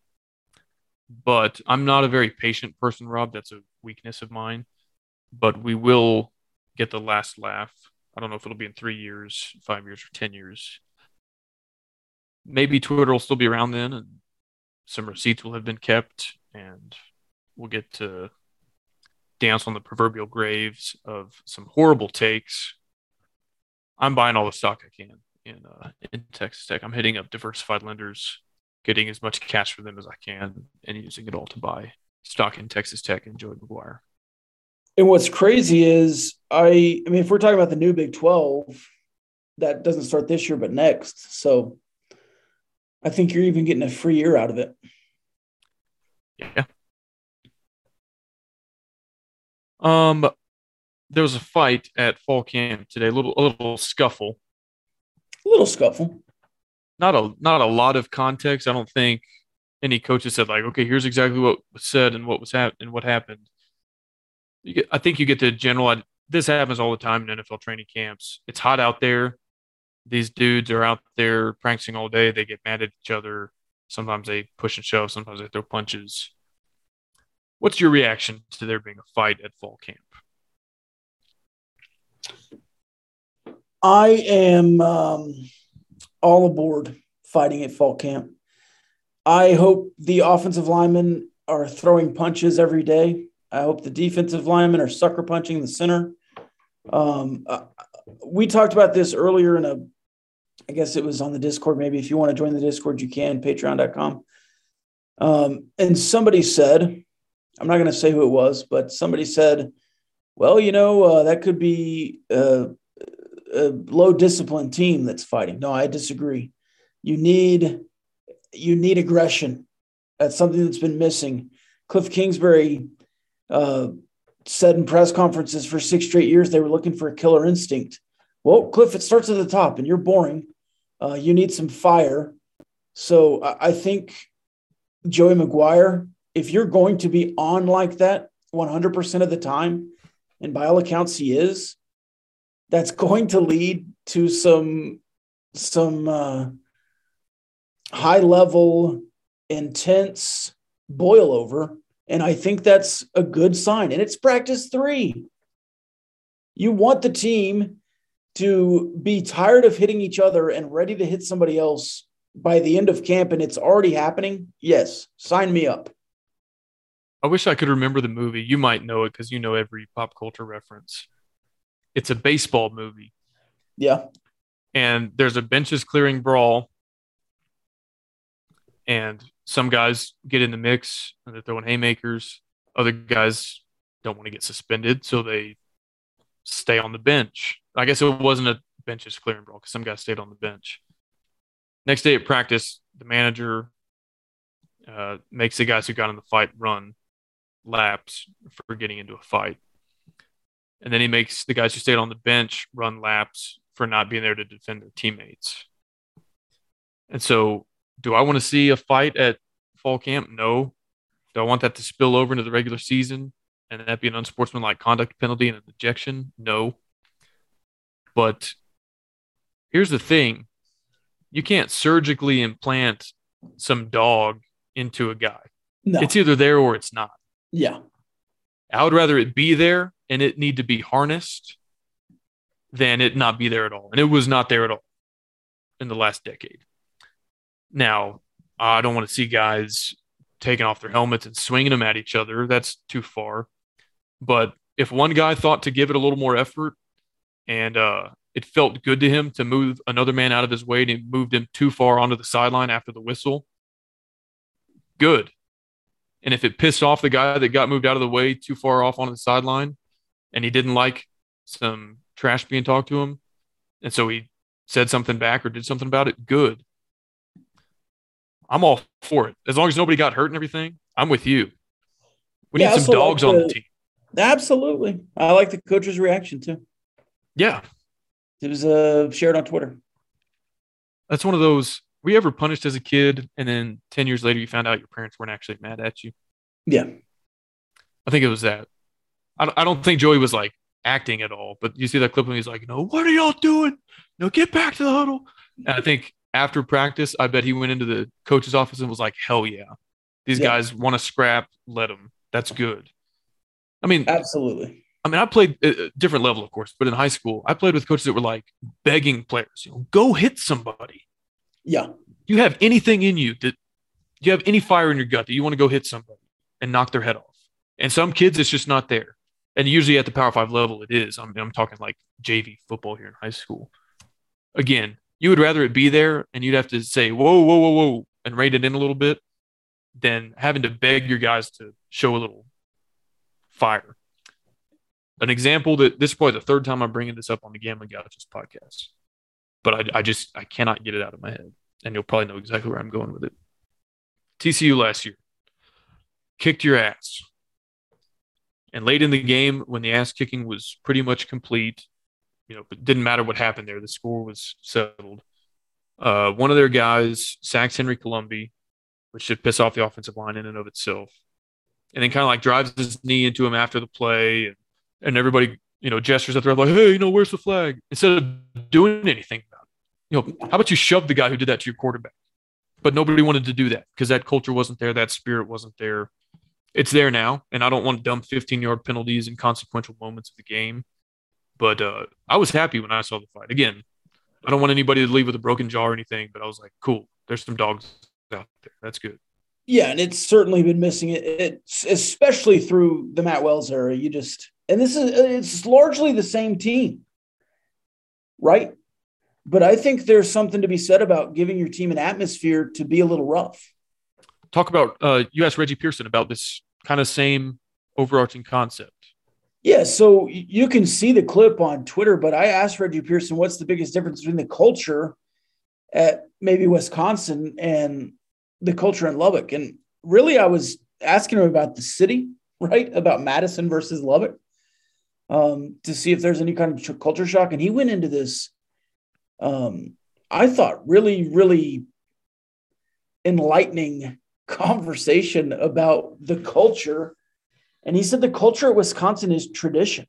But I'm not a very patient person, Rob. That's a weakness of mine. But we will get the last laugh. I don't know if it'll be in 3 years, 5 years, or 10 years. Maybe Twitter will still be around then, and some receipts will have been kept, and we'll get to dance on the proverbial graves of some horrible takes. I'm buying all the stock I can in Texas Tech. I'm hitting up diversified lenders, getting as much cash for them as I can, and using it all to buy stock in Texas Tech and Joey McGuire. And what's crazy is, I mean, if we're talking about the new Big 12, that doesn't start this year but next. So I think you're even getting a free year out of it. Yeah. There was a fight at fall camp today, a little scuffle. A little scuffle. Not a lot of context. I don't think any coaches said, like, okay, here's exactly what was said and what happened. I think you get the general – this happens all the time in NFL training camps. It's hot out there. These dudes are out there practicing all day. They get mad at each other. Sometimes they push and shove. Sometimes they throw punches. What's your reaction to there being a fight at fall camp? I am all aboard fighting at fall camp. I hope the offensive linemen are throwing punches every day. I hope the defensive linemen are sucker punching the center. We talked about this earlier in I guess it was on the Discord. Maybe if you want to join the Discord, you can, patreon.com. And somebody said, I'm not going to say who it was, but somebody said, well, you know, that could be a low-discipline team that's fighting. No, I disagree. You need aggression. That's something that's been missing. Cliff Kingsbury said in press conferences for 6 straight years they were looking for a killer instinct. Well, Cliff, it starts at the top, and you're boring. You need some fire. So I think Joey McGuire, if you're going to be on like that 100% of the time, and by all accounts he is, that's going to lead to some high-level, intense boil-over. And I think that's a good sign. And it's practice 3. You want the team to be tired of hitting each other and ready to hit somebody else by the end of camp, and it's already happening? Yes. Sign me up. I wish I could remember the movie. You might know it because you know every pop culture reference. It's a baseball movie. Yeah. And there's a benches clearing brawl. And some guys get in the mix and they're throwing haymakers. Other guys don't want to get suspended, so they stay on the bench. I guess it wasn't a benches clearing brawl because some guys stayed on the bench. Next day at practice, the manager makes the guys who got in the fight run laps for getting into a fight. And then he makes the guys who stayed on the bench run laps for not being there to defend their teammates. And so, do I want to see a fight at fall camp? No. Do I want that to spill over into the regular season and that be an unsportsmanlike conduct penalty and an ejection? No. But here's the thing. You can't surgically implant some dog into a guy. No. It's either there or it's not. Yeah. I would rather it be there and it need to be harnessed than it not be there at all. And it was not there at all in the last decade. Now, I don't want to see guys taking off their helmets and swinging them at each other. That's too far. But if one guy thought to give it a little more effort and it felt good to him to move another man out of his way and it moved him too far onto the sideline after the whistle, good. And if it pissed off the guy that got moved out of the way too far off onto the sideline and he didn't like some trash being talked to him and so he said something back or did something about it, good. I'm all for it. As long as nobody got hurt and everything, I'm with you. We need some dogs on the team. Absolutely. I like the coach's reaction, too. Yeah. It was shared on Twitter. That's one of those, were you ever punished as a kid, and then 10 years later you found out your parents weren't actually mad at you? Yeah. I think it was that. I don't think Joey was, like, acting at all, but you see that clip when he's like, no, what are y'all doing? No, get back to the huddle. And I think after practice, I bet he went into the coach's office and was like, hell yeah. These guys want to scrap, let them. That's good. I mean, absolutely. I mean, I played a different level, of course, but in high school, I played with coaches that were like begging players, you know, go hit somebody. Yeah. You have anything in you that you have any fire in your gut that you want to go hit somebody and knock their head off. And some kids, it's just not there. And usually at the Power 5 level, it is. I mean, I'm talking like JV football here in high school. Again, you would rather it be there and you'd have to say, whoa, whoa, whoa, whoa, and rein it in a little bit than having to beg your guys to show a little fire. An example that this is probably the third time I'm bringing this up on the Gambling Gauchos podcast, but I cannot get it out of my head. And you'll probably know exactly where I'm going with it. TCU last year kicked your ass. And late in the game, when the ass kicking was pretty much complete, you know, it didn't matter what happened there. The score was settled. One of their guys sacks Henry Columbia, which should piss off the offensive line in and of itself. And then kind of like drives his knee into him after the play. And everybody, you know, gestures at the ref like, hey, you know, where's the flag? Instead of doing anything about it. You know, how about you shove the guy who did that to your quarterback? But nobody wanted to do that because that culture wasn't there. That spirit wasn't there. It's there now, and I don't want dumb 15-yard penalties and consequential moments of the game. But I was happy when I saw the fight. Again, I don't want anybody to leave with a broken jaw or anything, but I was like, cool, there's some dogs out there. That's good. Yeah, and it's certainly been missing it, especially through the Matt Wells era. You just – and this is – it's largely the same team, right? But I think there's something to be said about giving your team an atmosphere to be a little rough. Talk about you asked Reggie Pearson about this kind of same overarching concept. Yeah, so you can see the clip on Twitter, but I asked Reggie Pearson, what's the biggest difference between the culture at maybe Wisconsin and the culture in Lubbock? And really I was asking him about the city, right, about Madison versus Lubbock, to see if there's any kind of culture shock. And he went into this, I thought, really, really enlightening conversation about the culture. And he said the culture at Wisconsin is tradition.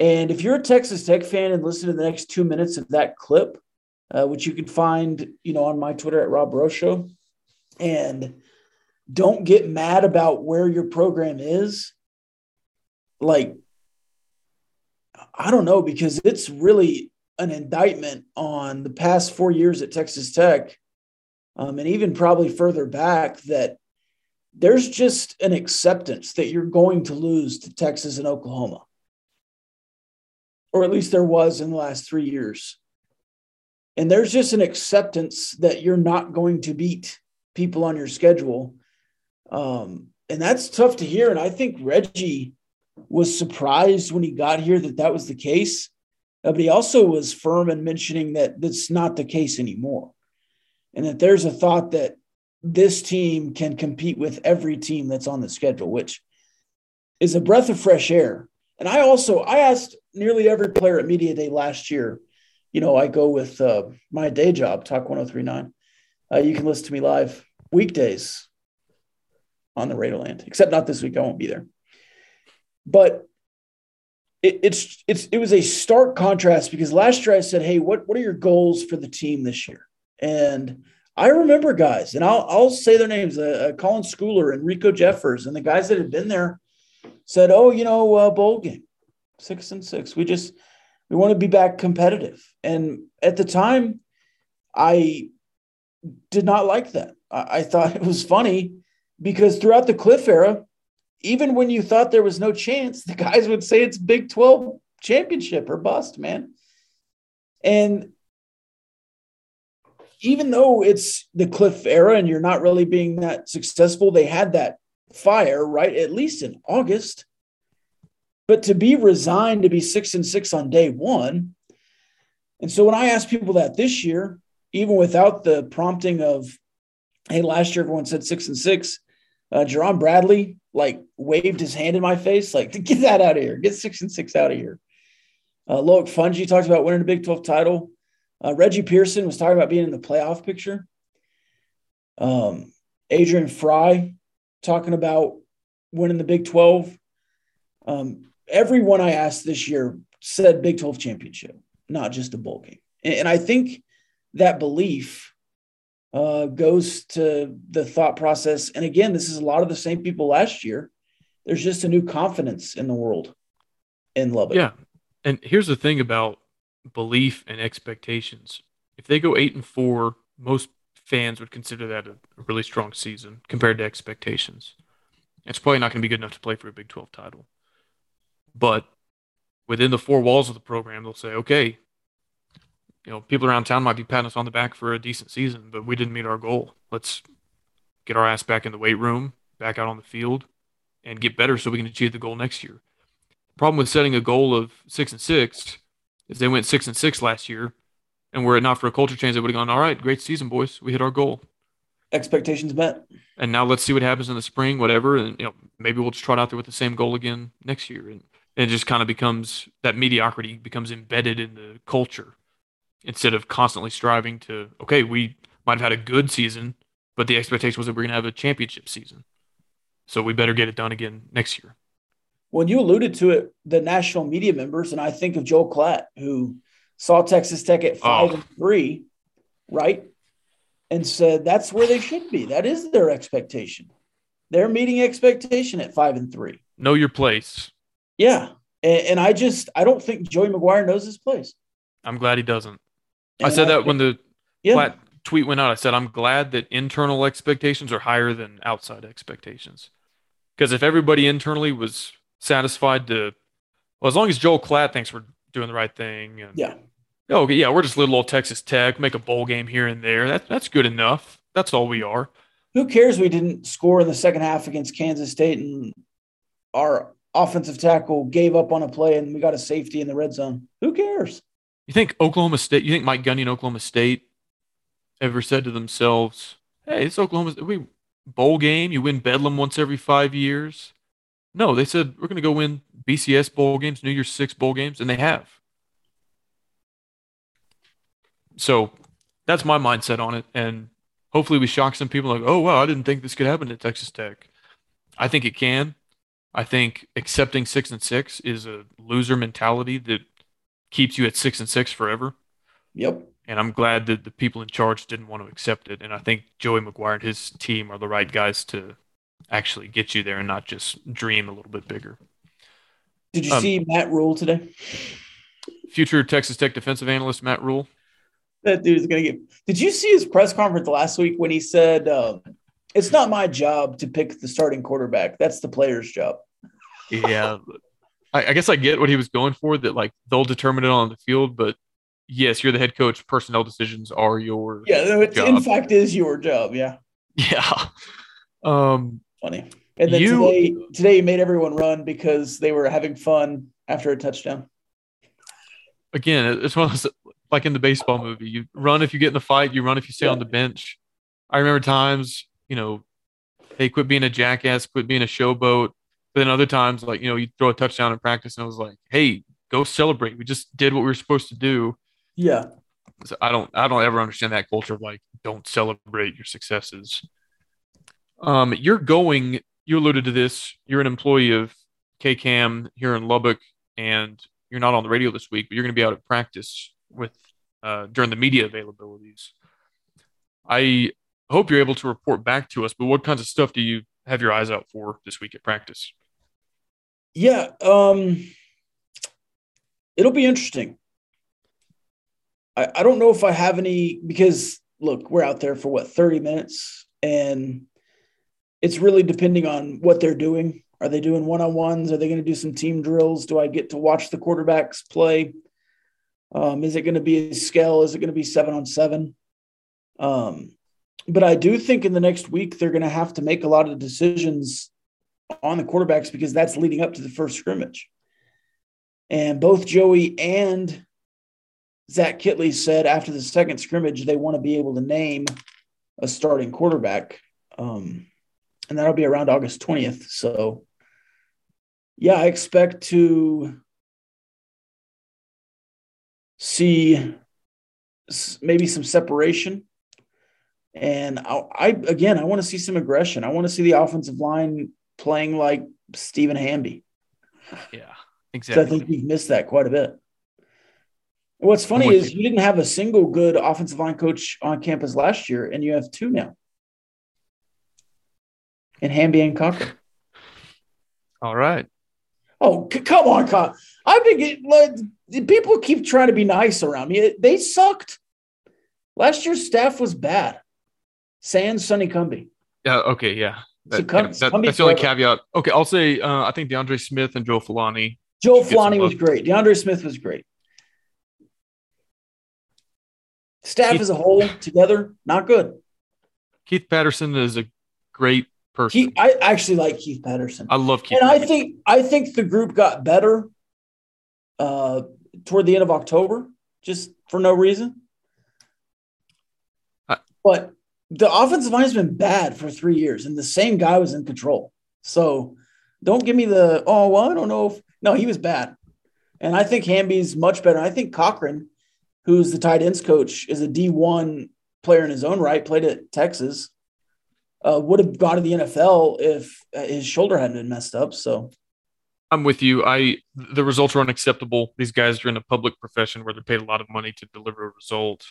And if you're a Texas Tech fan and listen to the next 2 minutes of that clip, which you can find, you know, on my Twitter at Rob Bro Show, and don't get mad about where your program is. Like, I don't know, because it's really an indictment on the past 4 years at Texas Tech. And even probably further back, that there's just an acceptance that you're going to lose to Texas and Oklahoma. Or at least there was in the last 3 years. And there's just an acceptance that you're not going to beat people on your schedule. And that's tough to hear. And I think Reggie was surprised when he got here that that was the case. But he also was firm in mentioning that that's not the case anymore. And that there's a thought that this team can compete with every team that's on the schedule, which is a breath of fresh air. And I asked nearly every player at Media Day last year, you know, I go with my day job, Talk 103.9. You can listen to me live weekdays on the Raiderland, except not this week. I won't be there. But it was a stark contrast, because last year I said, hey, what are your goals for the team this year? And I remember guys, and I'll say their names, Colin Schooler and Rico Jeffers, and the guys that had been there said, oh, you know, bowl game, 6-6. We want to be back competitive. And at the time, I did not like that. I thought it was funny, because throughout the Cliff era, even when you thought there was no chance, the guys would say it's Big 12 championship or bust, man. And even though it's the Cliff era and you're not really being that successful, they had that fire, right? At least in August. But to be resigned to be 6-6 on day one. And so when I asked people that this year, even without the prompting of, hey, last year everyone said 6-6, Jerome Bradley, like, waved his hand in my face, like, get that out of here. Get 6-6 out of here. Loic Fungi talked about winning the Big 12 title. Reggie Pearson was talking about being in the playoff picture. Adrian Fry talking about winning the Big 12. Everyone I asked this year said Big 12 championship, not just a bowl game. And I think that belief goes to the thought process. And again, this is a lot of the same people last year. There's just a new confidence in the world in Lubbock. Yeah. And here's the thing about belief and expectations. If they go 8-4, most fans would consider that a really strong season compared to expectations. It's probably not going to be good enough to play for a Big 12 title. But within the four walls of the program, they'll say, okay, you know, people around town might be patting us on the back for a decent season, but we didn't meet our goal. Let's get our ass back in the weight room, back out on the field, and get better so we can achieve the goal next year. The problem with setting a goal of 6-6 is they went 6-6 last year, and were it not for a culture change, they would have gone, all right, great season, boys. We hit our goal. Expectations met. And now let's see what happens in the spring, whatever, and you know, maybe we'll just trot out there with the same goal again next year. And it just kind of becomes that mediocrity becomes embedded in the culture. Instead of constantly striving to, okay, we might have had a good season, but the expectation was that we're going to have a championship season. So we better get it done again next year. Well, you alluded to it, the national media members, and I think of Joel Klatt, who saw Texas Tech at 5-3, right? And said, that's where they should be. That is their expectation. They're meeting expectation at 5-3. Know your place. Yeah. And I don't think Joey McGuire knows his place. I'm glad he doesn't. And I said that when the Platt tweet went out. I said, I'm glad that internal expectations are higher than outside expectations. Because if everybody internally was satisfied to, well, as long as Joel Klatt thinks we're doing the right thing. And, yeah. Oh, yeah, we're just little old Texas Tech, make a bowl game here and there. That's good enough. That's all we are. Who cares we didn't score in the second half against Kansas State and our offensive tackle gave up on a play and we got a safety in the red zone? Who cares? You think Mike Gundy and Oklahoma State ever said to themselves, hey, it's Oklahoma, we bowl game, you win Bedlam once every 5 years? No, they said, we're going to go win BCS bowl games, New Year's Six bowl games, and they have. So that's my mindset on it, and hopefully we shock some people like, oh, wow, I didn't think this could happen at Texas Tech. I think it can. I think accepting 6-6 is a loser mentality that keeps you at 6-6 forever. Yep. And I'm glad that the people in charge didn't want to accept it. And I think Joey McGuire and his team are the right guys to actually get you there and not just dream a little bit bigger. Did you see Matt Rule today? Future Texas Tech defensive analyst Matt Rule. That dude's going to get – did you see his press conference last week when he said, it's not my job to pick the starting quarterback. That's the player's job. Yeah. I guess I get what he was going for, that like they'll determine it on the field, but yes, you're the head coach. Personnel decisions are your job. In fact, is your job, yeah. Yeah. Funny. And then today he made everyone run because they were having fun after a touchdown. Again, it's one of those – like in the baseball movie, you run if you get in the fight, you run if you stay on the bench. I remember times, you know, hey, quit being a jackass, quit being a showboat. But then other times, like, you know, you throw a touchdown in practice, and I was like, hey, go celebrate. We just did what we were supposed to do. Yeah. So I don't ever understand that culture of like, don't celebrate your successes. You alluded to this, you're an employee of KCAM here in Lubbock, and you're not on the radio this week, but you're going to be out at practice with during the media availabilities. I hope you're able to report back to us, but what kinds of stuff do you have your eyes out for this week at practice? Yeah. It'll be interesting. I don't know if I have any, because look, we're out there for 30 minutes, and it's really depending on what they're doing. Are they doing one-on-ones? Are they going to do some team drills? Do I get to watch the quarterbacks play? Is it going to be a scale? Is it going to be 7-on-7? But I do think in the next week they're going to have to make a lot of decisions on the quarterbacks because that's leading up to the first scrimmage. And both Joey and Zach Kitley said after the second scrimmage they want to be able to name a starting quarterback. and that'll be around August 20th. So, yeah, I expect to see maybe some separation. And I want to see some aggression. I want to see the offensive line playing like Stephen Hamby. Yeah, exactly. So I think we've missed that quite a bit. What's funny is you didn't have a single good offensive line coach on campus last year, and you have two now. And Hamby and Cocker. All right. Oh, come on, Cocker. I've been getting people keep trying to be nice around me. They sucked. Last year's staff was bad. Sans Sonny Cumbie. Yeah, okay, yeah. That's the only caveat. Okay, I'll say I think DeAndre Smith and Joe Fulani. Joe Fulani was great. DeAndre Smith was great. Staff as a whole together, not good. Keith Patterson is a great person. I actually like Keith Patterson. I love Keith. And Patterson. I think the group got better toward the end of October, just for no reason. But the offensive line has been bad for 3 years, and the same guy was in control. So don't give me the I don't know if he was bad. And I think Hamby's much better. I think Cochran, who's the tight ends coach, is a D1 player in his own right, played at Texas, would have gone to the NFL if his shoulder hadn't been messed up. So I'm with you. The results are unacceptable. These guys are in a public profession where they're paid a lot of money to deliver a result.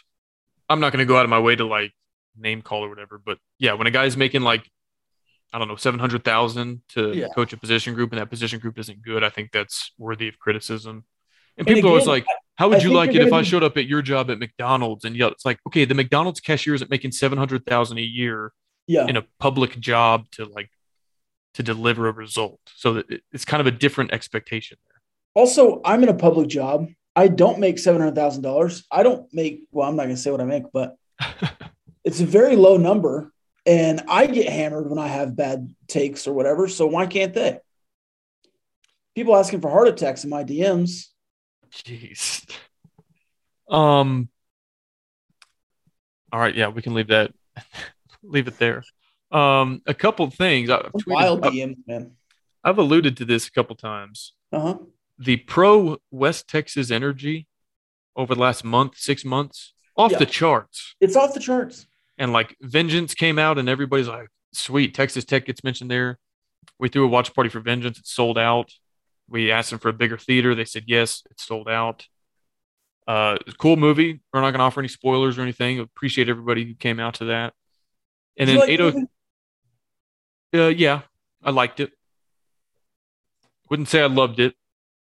I'm not going to go out of my way to name call or whatever, but yeah, when a guy's making $700,000 to coach a position group and that position group isn't good, I think that's worthy of criticism. And people are always like, how would you like it if I showed up at your job at McDonald's and yelled? It's like, okay, the McDonald's cashier isn't making $700,000 a year in a public job to deliver a result. So it's kind of a different expectation there. Also, I'm in a public job. I don't make $700,000. I don't make, I'm not going to say what I make, but it's a very low number. And I get hammered when I have bad takes or whatever. So why can't they? People asking for heart attacks in my DMs. Jeez. All right. Yeah, we can leave that. Leave it there. A couple of things. I've alluded to this a couple times. Uh-huh. The pro West Texas energy over the last 6 months, off the charts. It's off the charts. And Vengeance came out and everybody's like, sweet, Texas Tech gets mentioned there. We threw a watch party for Vengeance. It sold out. We asked them for a bigger theater. They said, yes, it's sold out. Cool movie. We're not going to offer any spoilers or anything. Appreciate everybody who came out to that. And then 8:00. Yeah, I liked it. Wouldn't say I loved it.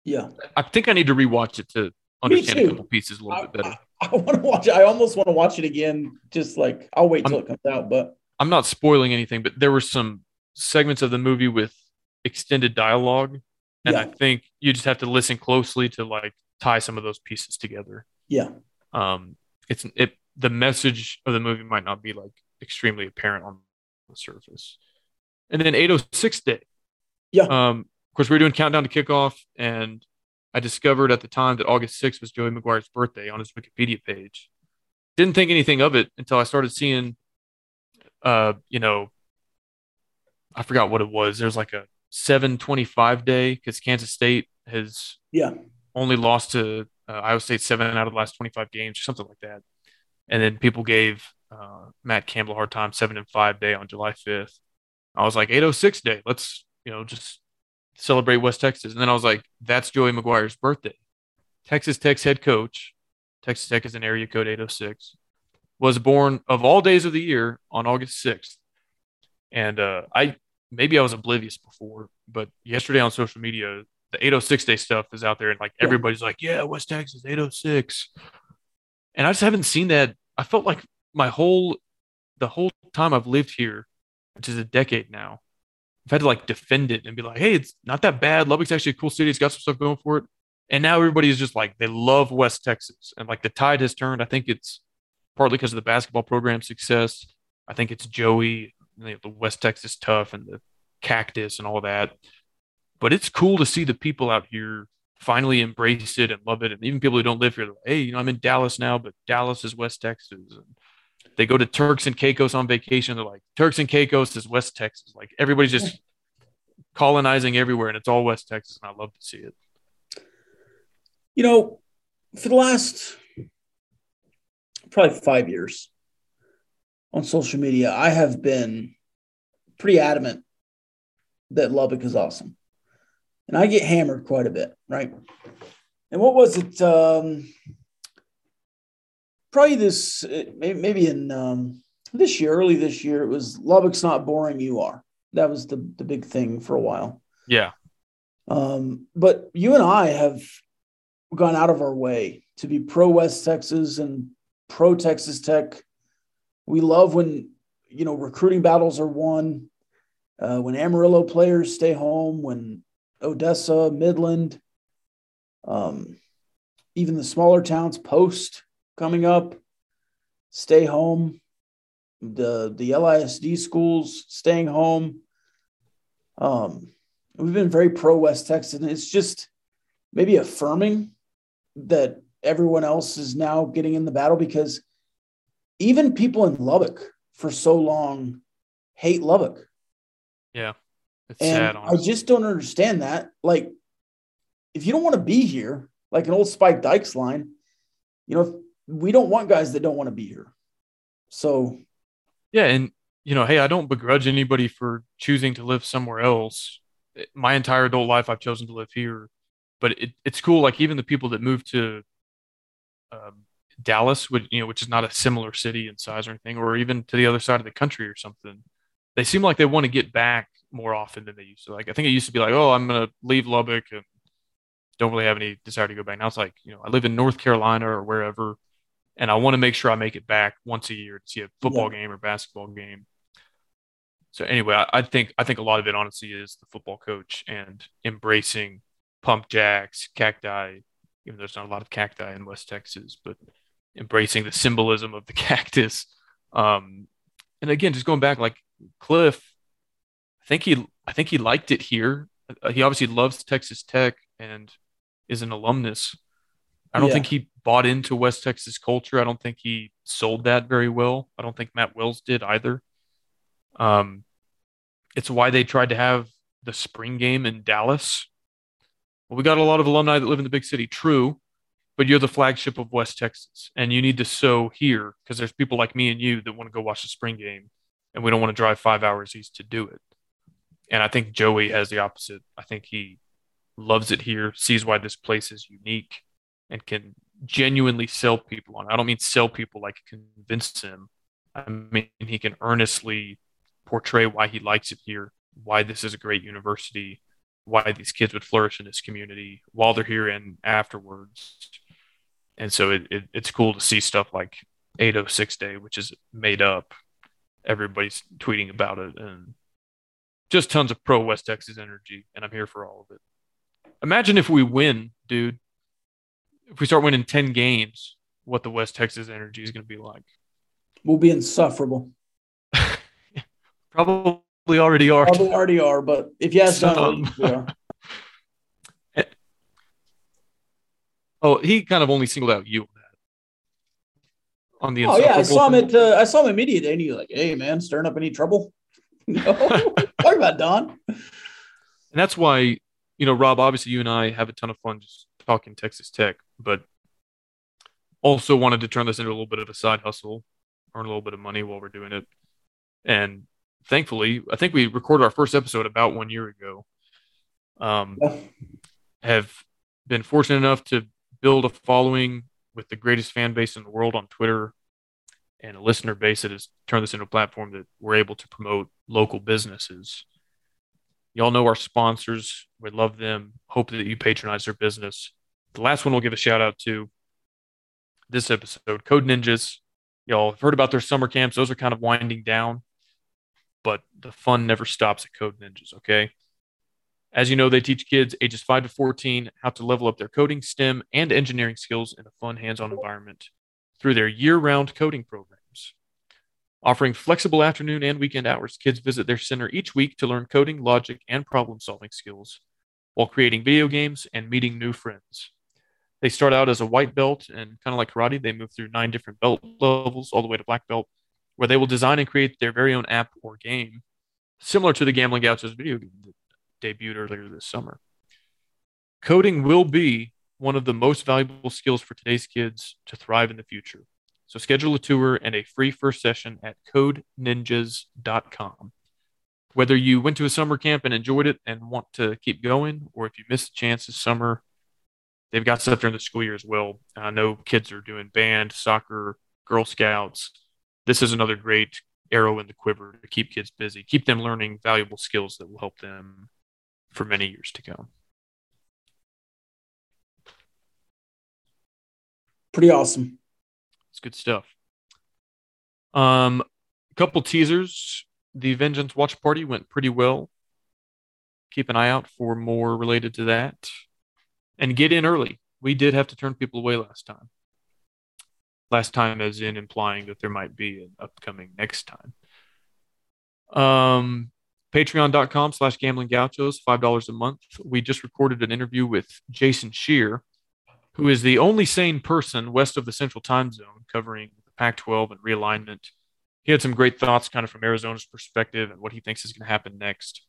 Yeah. I think I need to rewatch it to understand a couple pieces a little bit better. I want to watch it. I almost want to watch it again. Just I'll wait till it comes out. But I'm not spoiling anything, but there were some segments of the movie with extended dialogue. And I think you just have to listen closely to tie some of those pieces together. Yeah. The message of the movie might not be extremely apparent on the surface. And then 8:06 day. Yeah. Of course, we were doing countdown to kickoff, and I discovered at the time that August 6th was Joey McGuire's birthday on his Wikipedia page. Didn't think anything of it until I started seeing, I forgot what it was. There's a 725 day because Kansas State has only lost to Iowa State 7 out of the last 25 games or something like that. And then people gave Matt Campbell a hard time 7-5 day on July 5th. I was 8:06 day. Let's, just celebrate West Texas. And then I was that's Joey McGuire's birthday. Texas Tech's head coach, Texas Tech is in area code 806, was born of all days of the year on August 6th. And maybe I was oblivious before, but yesterday on social media, the 806 day stuff is out there, and everybody's West Texas 806. And I just haven't seen that. I felt the whole time I've lived here, which is a decade now, I've had to defend it and be hey, it's not that bad. Lubbock's actually a cool city. It's got some stuff going for it. And now everybody is just they love West Texas, and the tide has turned. I think it's partly because of the basketball program success. I think it's Joey, the West Texas Tough and the Cactus and all that. But it's cool to see the people out here finally embrace it and love it. And even people who don't live here, they're I'm in Dallas now, but Dallas is West Texas. And They go to Turks and Caicos on vacation. They're like, Turks and Caicos is West Texas. Like, everybody's just colonizing everywhere, and it's all West Texas, and I love to see it. You know, for the last probably 5 years on social media, I have been pretty adamant that Lubbock is awesome. And I get hammered quite a bit, right? And what was it? Probably this, maybe in this year, early this year, it was Lubbock's not boring, you are. That was the big thing for a while. Yeah. But you and I have gone out of our way to be pro-West Texas and pro-Texas Tech. We love when, you know, recruiting battles are won, when Amarillo players stay home, when Odessa, Midland, even the smaller towns post coming up, stay home, the LISD schools staying home. We've been very pro-West Texas, and it's just maybe affirming that everyone else is now getting in the battle, because even people in Lubbock for so long hate Lubbock. Yeah. It's and sad, honestly. I just don't understand that. Like, if you don't want to be here, like an old Spike Dykes line, you know, we don't want guys that don't want to be here. So. Yeah. And, you know, hey, I don't begrudge anybody for choosing to live somewhere else. My entire adult life, I've chosen to live here. But it's cool. Like, even the people that moved to Dallas, which is not a similar city in size or anything, or even to the other side of the country or something, they seem like they want to get back more often than they used to. Like, I think it used to be like, oh, I'm going to leave Lubbock and don't really have any desire to go back. Now it's like, you know, I live in North Carolina or wherever, and I want to make sure I make it back once a year to see a football game or basketball game. So anyway, I think a lot of it honestly is the football coach and embracing pump jacks, cacti, even though there's not a lot of cacti in West Texas, but embracing the symbolism of the cactus. And again, just going back, like Cliff, I think he liked it here. He obviously loves Texas Tech and is an alumnus. I don't think he bought into West Texas culture. I don't think he sold that very well. I don't think Matt Wells did either. It's why they tried to have the spring game in Dallas. Well, we got a lot of alumni that live in the big city. True, but you're the flagship of West Texas, and you need to sow here, because there's people like me and you that want to go watch the spring game, and we don't want to drive 5 hours east to do it. And I think Joey has the opposite. I think he loves it here, sees why this place is unique, and can genuinely sell people on it. I don't mean sell people like convince them. I mean he can earnestly portray why he likes it here, why this is a great university, why these kids would flourish in this community while they're here and afterwards. And so it's cool to see stuff like 806 Day, which is made up. Everybody's tweeting about it, and just tons of pro West Texas energy. And I'm here for all of it. Imagine if we win, dude, if we start winning 10 games, what the West Texas energy is going to be like. We'll be insufferable. Probably. Already are. Probably already are, but if you ask them, yeah. Oh, he kind of only singled out you on that. I saw him at media day, and he was like, "Hey, man, stirring up any trouble?" No, talk about Don. And that's why, you know, Rob. Obviously, you and I have a ton of fun just talking Texas Tech, but also wanted to turn this into a little bit of a side hustle, earn a little bit of money while we're doing it, and. Thankfully, I think we recorded our first episode about 1 year ago. Have been fortunate enough to build a following with the greatest fan base in the world on Twitter, and a listener base that has turned this into a platform that we're able to promote local businesses. Y'all know our sponsors. We love them. Hope that you patronize their business. The last one we'll give a shout out to this episode, Code Ninjas. Y'all have heard about their summer camps. Those are kind of winding down. But the fun never stops at Code Ninjas, okay? As you know, they teach kids ages 5 to 14 how to level up their coding, STEM, and engineering skills in a fun, hands-on environment through their year-round coding programs. Offering flexible afternoon and weekend hours, kids visit their center each week to learn coding, logic, and problem-solving skills while creating video games and meeting new friends. They start out as a white belt, and kind of like karate, they move through 9 different belt levels all the way to black belt, where they will design and create their very own app or game, similar to the Gambling Gauchos video game that debuted earlier this summer. Coding will be one of the most valuable skills for today's kids to thrive in the future. So schedule a tour and a free first session at codeninjas.com. Whether you went to a summer camp and enjoyed it and want to keep going, or if you missed a chance this summer, they've got stuff during the school year as well. I know kids are doing band, soccer, Girl Scouts. This is another great arrow in the quiver to keep kids busy, keep them learning valuable skills that will help them for many years to come. Pretty awesome. It's good stuff. A couple teasers. The Vengeance Watch Party went pretty well. Keep an eye out for more related to that. And get in early. We did have to turn people away last time. Last time as in implying that there might be an upcoming next time. Patreon.com/Gambling Gauchos, $5 a month. We just recorded an interview with Jason Shear, who is the only sane person west of the Central Time Zone covering the Pac-12 and realignment. He had some great thoughts kind of from Arizona's perspective and what he thinks is going to happen next.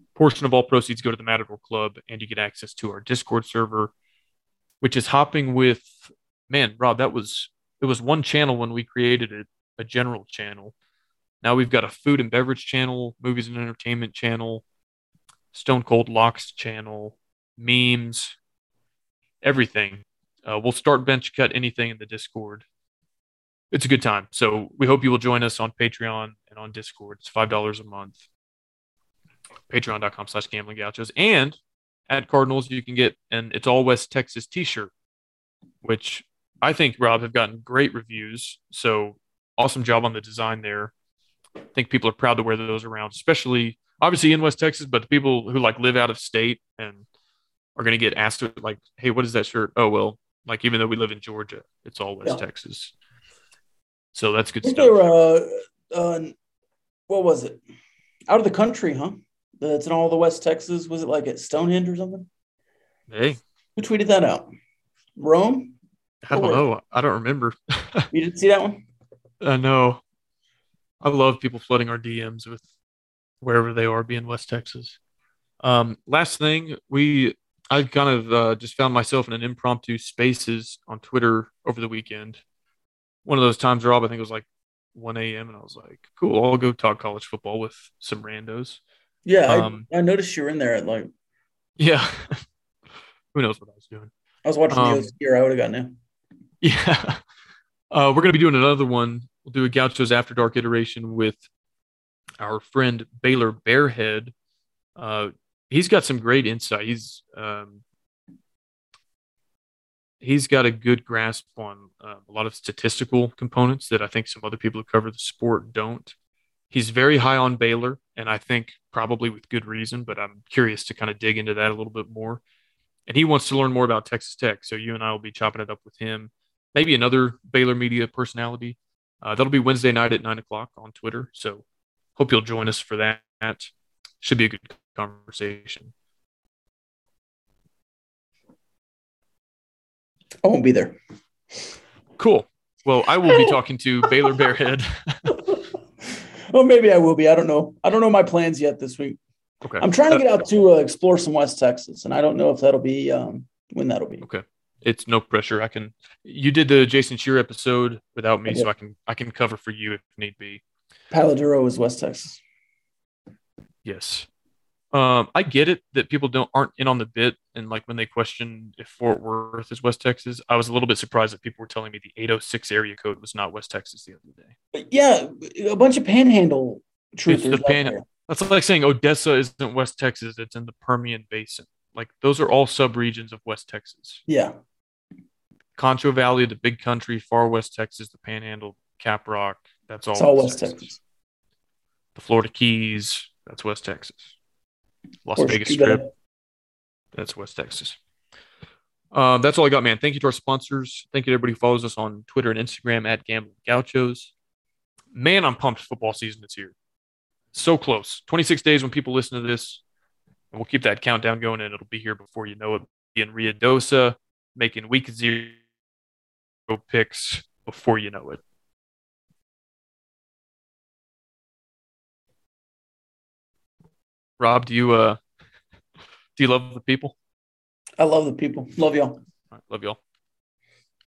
A portion of all proceeds go to the Matador Club, and you get access to our Discord server, which is hopping with, man, Rob, it was one channel when we created it, a general channel. Now we've got a food and beverage channel, movies and entertainment channel, Stone Cold Locks channel, memes, everything. We'll start bench cut anything in the Discord. It's a good time. So we hope you will join us on Patreon and on Discord. It's $5 a month. Patreon.com/Gambling Gauchos. And at Cardinals, you can get an It's All West Texas t-shirt, which I think, Rob, have gotten great reviews. So awesome job on the design there. I think people are proud to wear those around, especially obviously in West Texas, but the people who like live out of state and are going to get asked like, hey, what is that shirt? Oh, well, like even though we live in Georgia, it's all West Texas. So that's good stuff. They were, what was it? Out of the country, huh? It's in all the West Texas. Was it like at Stonehenge or something? Hey. Who tweeted that out? Rome? I don't know. I don't remember. You didn't see that one? I know. I love people flooding our DMs with wherever they are being West Texas. Last thing, I've kind of just found myself in an impromptu spaces on Twitter over the weekend. One of those times, Rob, I think it was like 1 a.m. And I was like, cool, I'll go talk college football with some randos. Yeah, I noticed you were in there at like. Yeah. Who knows what I was doing? I was watching the OC, I would have gotten in. Yeah. We're going to be doing another one. We'll do a Gauchos After Dark iteration with our friend Baylor Bearhead. He's got some great insight. He's got a good grasp on a lot of statistical components that I think some other people who cover the sport don't. He's very high on Baylor, and I think probably with good reason, but I'm curious to kind of dig into that a little bit more. And he wants to learn more about Texas Tech, so you and I will be chopping it up with him. Maybe another Baylor media personality. That'll be Wednesday night at 9 o'clock on Twitter, so hope you'll join us for that. Should be a good conversation. I won't be there. Cool. Well, I will be talking to Baylor Bearhead. Well, maybe I will be. I don't know. I don't know my plans yet this week. Okay. I'm trying to get out to explore some West Texas, and I don't know if that'll be when that'll be. Okay. It's no pressure. You did the Jason Shear episode without me, so I can cover for you if need be. Paladuro is West Texas. Yes. I get it that people aren't in on the bit, and like when they question if Fort Worth is West Texas, I was a little bit surprised that people were telling me the 806 area code was not West Texas the other day. But yeah, a bunch of panhandle truthers. That's like saying Odessa isn't West Texas, it's in the Permian Basin. Like those are all subregions of West Texas. Yeah. Concho Valley, the Big Country, Far West Texas, the Panhandle, Cap Rock, that's all West Texas. The Florida Keys, that's West Texas. Las Vegas Strip, that's West Texas. That's all I got, man. Thank you to our sponsors. Thank you to everybody who follows us on Twitter and Instagram at Gambling Gauchos. Man, I'm pumped football season is here. So close. 26 days when people listen to this, and we'll keep that countdown going, and it'll be here before you know it. In Ruidosa, making week zero picks before you know it. Rob, do you love the people? I love the people. Love y'all. All right, love y'all.